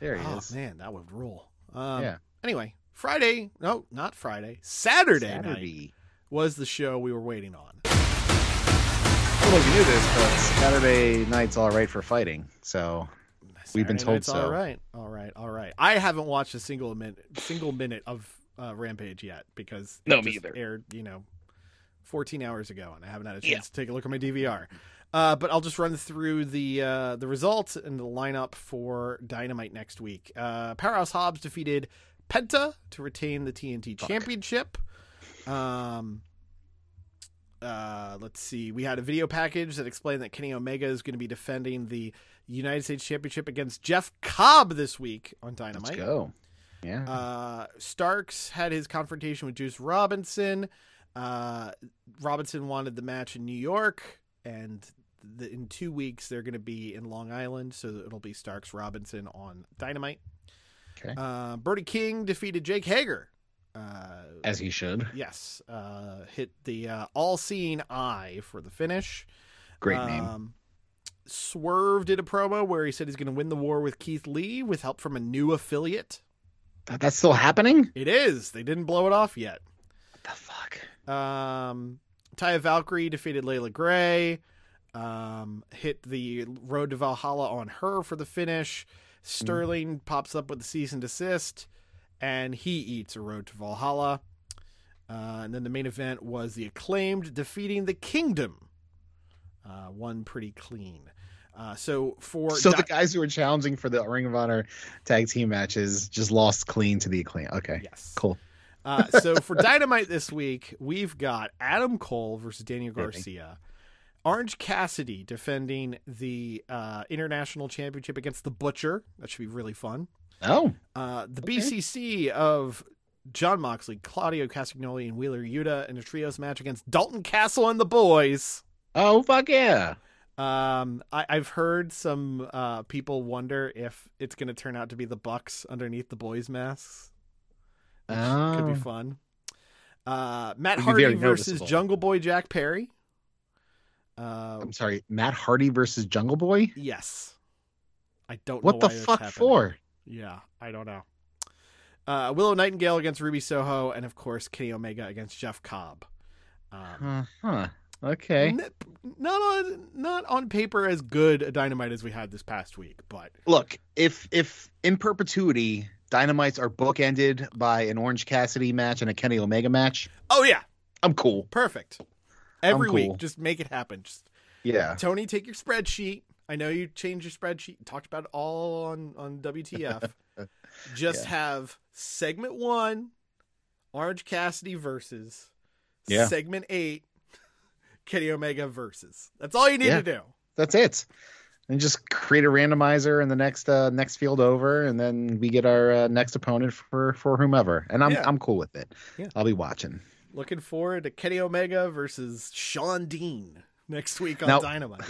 There he is. Oh man, that would rule. Anyway, Saturday night was the show we were waiting on. I don't know if you knew this, but Saturday night's all right for fighting. So. We've been told so. All right. I haven't watched a single minute of Rampage yet because it aired, 14 hours ago, and I haven't had a chance to take a look at my DVR. But I'll just run through the results and the lineup for Dynamite next week. Powerhouse Hobbs defeated Penta to retain the TNT Championship. Let's see. We had a video package that explained that Kenny Omega is going to be defending the United States Championship against Jeff Cobb this week on Dynamite. Let's go. Yeah. Starks had his confrontation with Juice Robinson. Robinson wanted the match in New York, and in 2 weeks they're going to be in Long Island, so it'll be Starks Robinson on Dynamite. Okay. Brody King defeated Jake Hager. As he should. Yes. Hit the all-seeing eye for the finish. Great name. Swerve did a promo where he said he's going to win the war with Keith Lee with help from a new affiliate. That's still happening? It is. They didn't blow it off yet. What the fuck? Taya Valkyrie defeated Layla Gray. Hit the Road to Valhalla on her for the finish. Sterling pops up with the cease and desist. And he eats a Road to Valhalla. And then the main event was the Acclaimed defeating the Kingdom. One pretty clean. So the guys who were challenging for the Ring of Honor tag team matches just lost clean to the Acclaim. Okay. Yes. Cool. So for Dynamite this week, we've got Adam Cole versus Daniel Garcia. Orange Cassidy defending the International Championship against the Butcher. That should be really fun. Oh. BCC of Jon Moxley, Claudio Castagnoli, and Wheeler Yuta in a trios match against Dalton Castle and the boys. Oh, fuck yeah. I've heard some people wonder if it's going to turn out to be the Bucks underneath the boys' masks. Oh. Could be fun. Matt Hardy versus Jungle Boy Jack Perry. I'm sorry, Matt Hardy versus Jungle Boy? Yes. I don't know what the fuck for. Yeah, I don't know. Willow Nightingale against Ruby Soho, and of course Kenny Omega against Jeff Cobb. Okay. Not on paper as good a Dynamite as we had this past week, but look, if in perpetuity Dynamites are bookended by an Orange Cassidy match and a Kenny Omega match. Oh yeah, I'm cool. Perfect. Every week, just make it happen. Tony, take your spreadsheet. I know you changed your spreadsheet. You talked about it all on WTF. Have segment 1, Orange Cassidy versus. Segment 8, Kenny Omega versus. That's all you need to do. That's it. And just create a randomizer in the next field over, and then we get our next opponent for whomever. And I'm cool with it. Yeah. I'll be watching. Looking forward to Kenny Omega versus Sean Dean next week on Dynamite.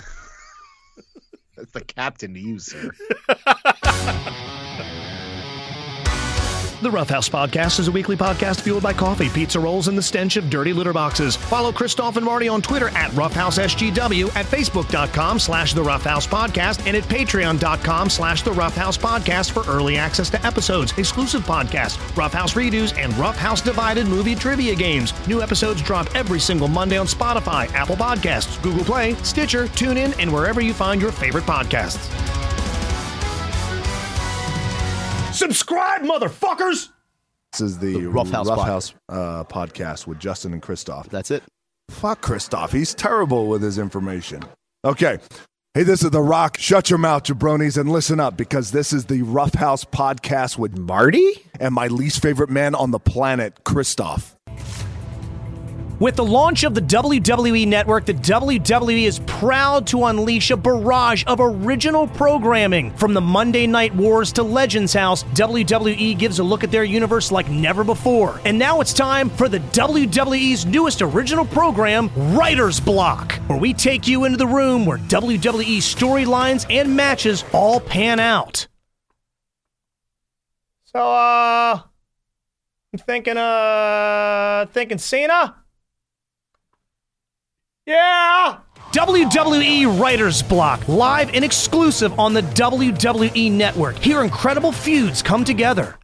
That's the captain to you, sir. The Rough House Podcast is a weekly podcast fueled by coffee, pizza rolls, and the stench of dirty litter boxes. Follow Christoph and Marty on Twitter at @RoughhouseSGW, at Facebook.com/The Rough House Podcast, and at Patreon.com/The Rough House Podcast for early access to episodes, exclusive podcasts, Rough House Redos, and Rough House Divided movie trivia games. New episodes drop every single Monday on Spotify, Apple Podcasts, Google Play, Stitcher, TuneIn, and wherever you find your favorite podcasts. Subscribe, motherfuckers! This is the Rough House podcast with Justin and Christoph. That's it. Fuck Christoph. He's terrible with his information. Okay. Hey, this is The Rock. Shut your mouth, jabronis, and listen up, because this is the Rough House podcast with Marty and my least favorite man on the planet, Christoph. With the launch of the WWE Network, the WWE is proud to unleash a barrage of original programming. From the Monday Night Wars to Legends House, WWE gives a look at their universe like never before. And now it's time for the WWE's newest original program, Writer's Block, where we take you into the room where WWE storylines and matches all pan out. So, I'm thinking Cena? Yeah! WWE Writer's Block, live and exclusive on the WWE Network. Here, incredible feuds come together.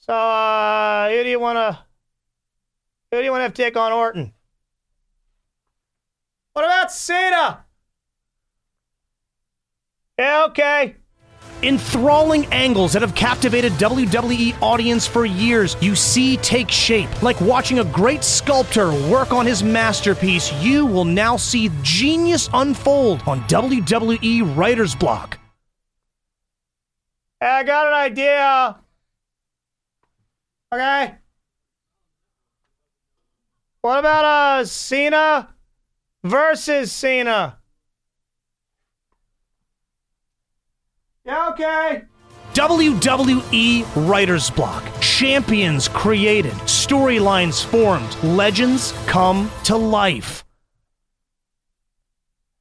So, who do you want to have take on Orton? What about Cena? Yeah, okay. Enthralling angles that have captivated WWE audience for years, you see take shape. Like watching a great sculptor work on his masterpiece, you will now see genius unfold on WWE Writer's Block. Hey, I got an idea. Okay. What about Cena versus Cena? Yeah, okay. WWE Writer's Block. Champions created. Storylines formed. Legends come to life.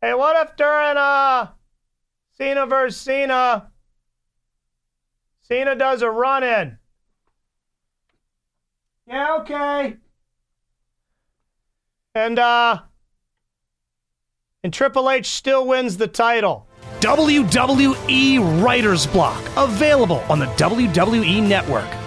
Hey, what if during Cena versus Cena, Cena does a run-in? Yeah, okay. And Triple H still wins the title. WWE Writer's Block, available on the WWE Network.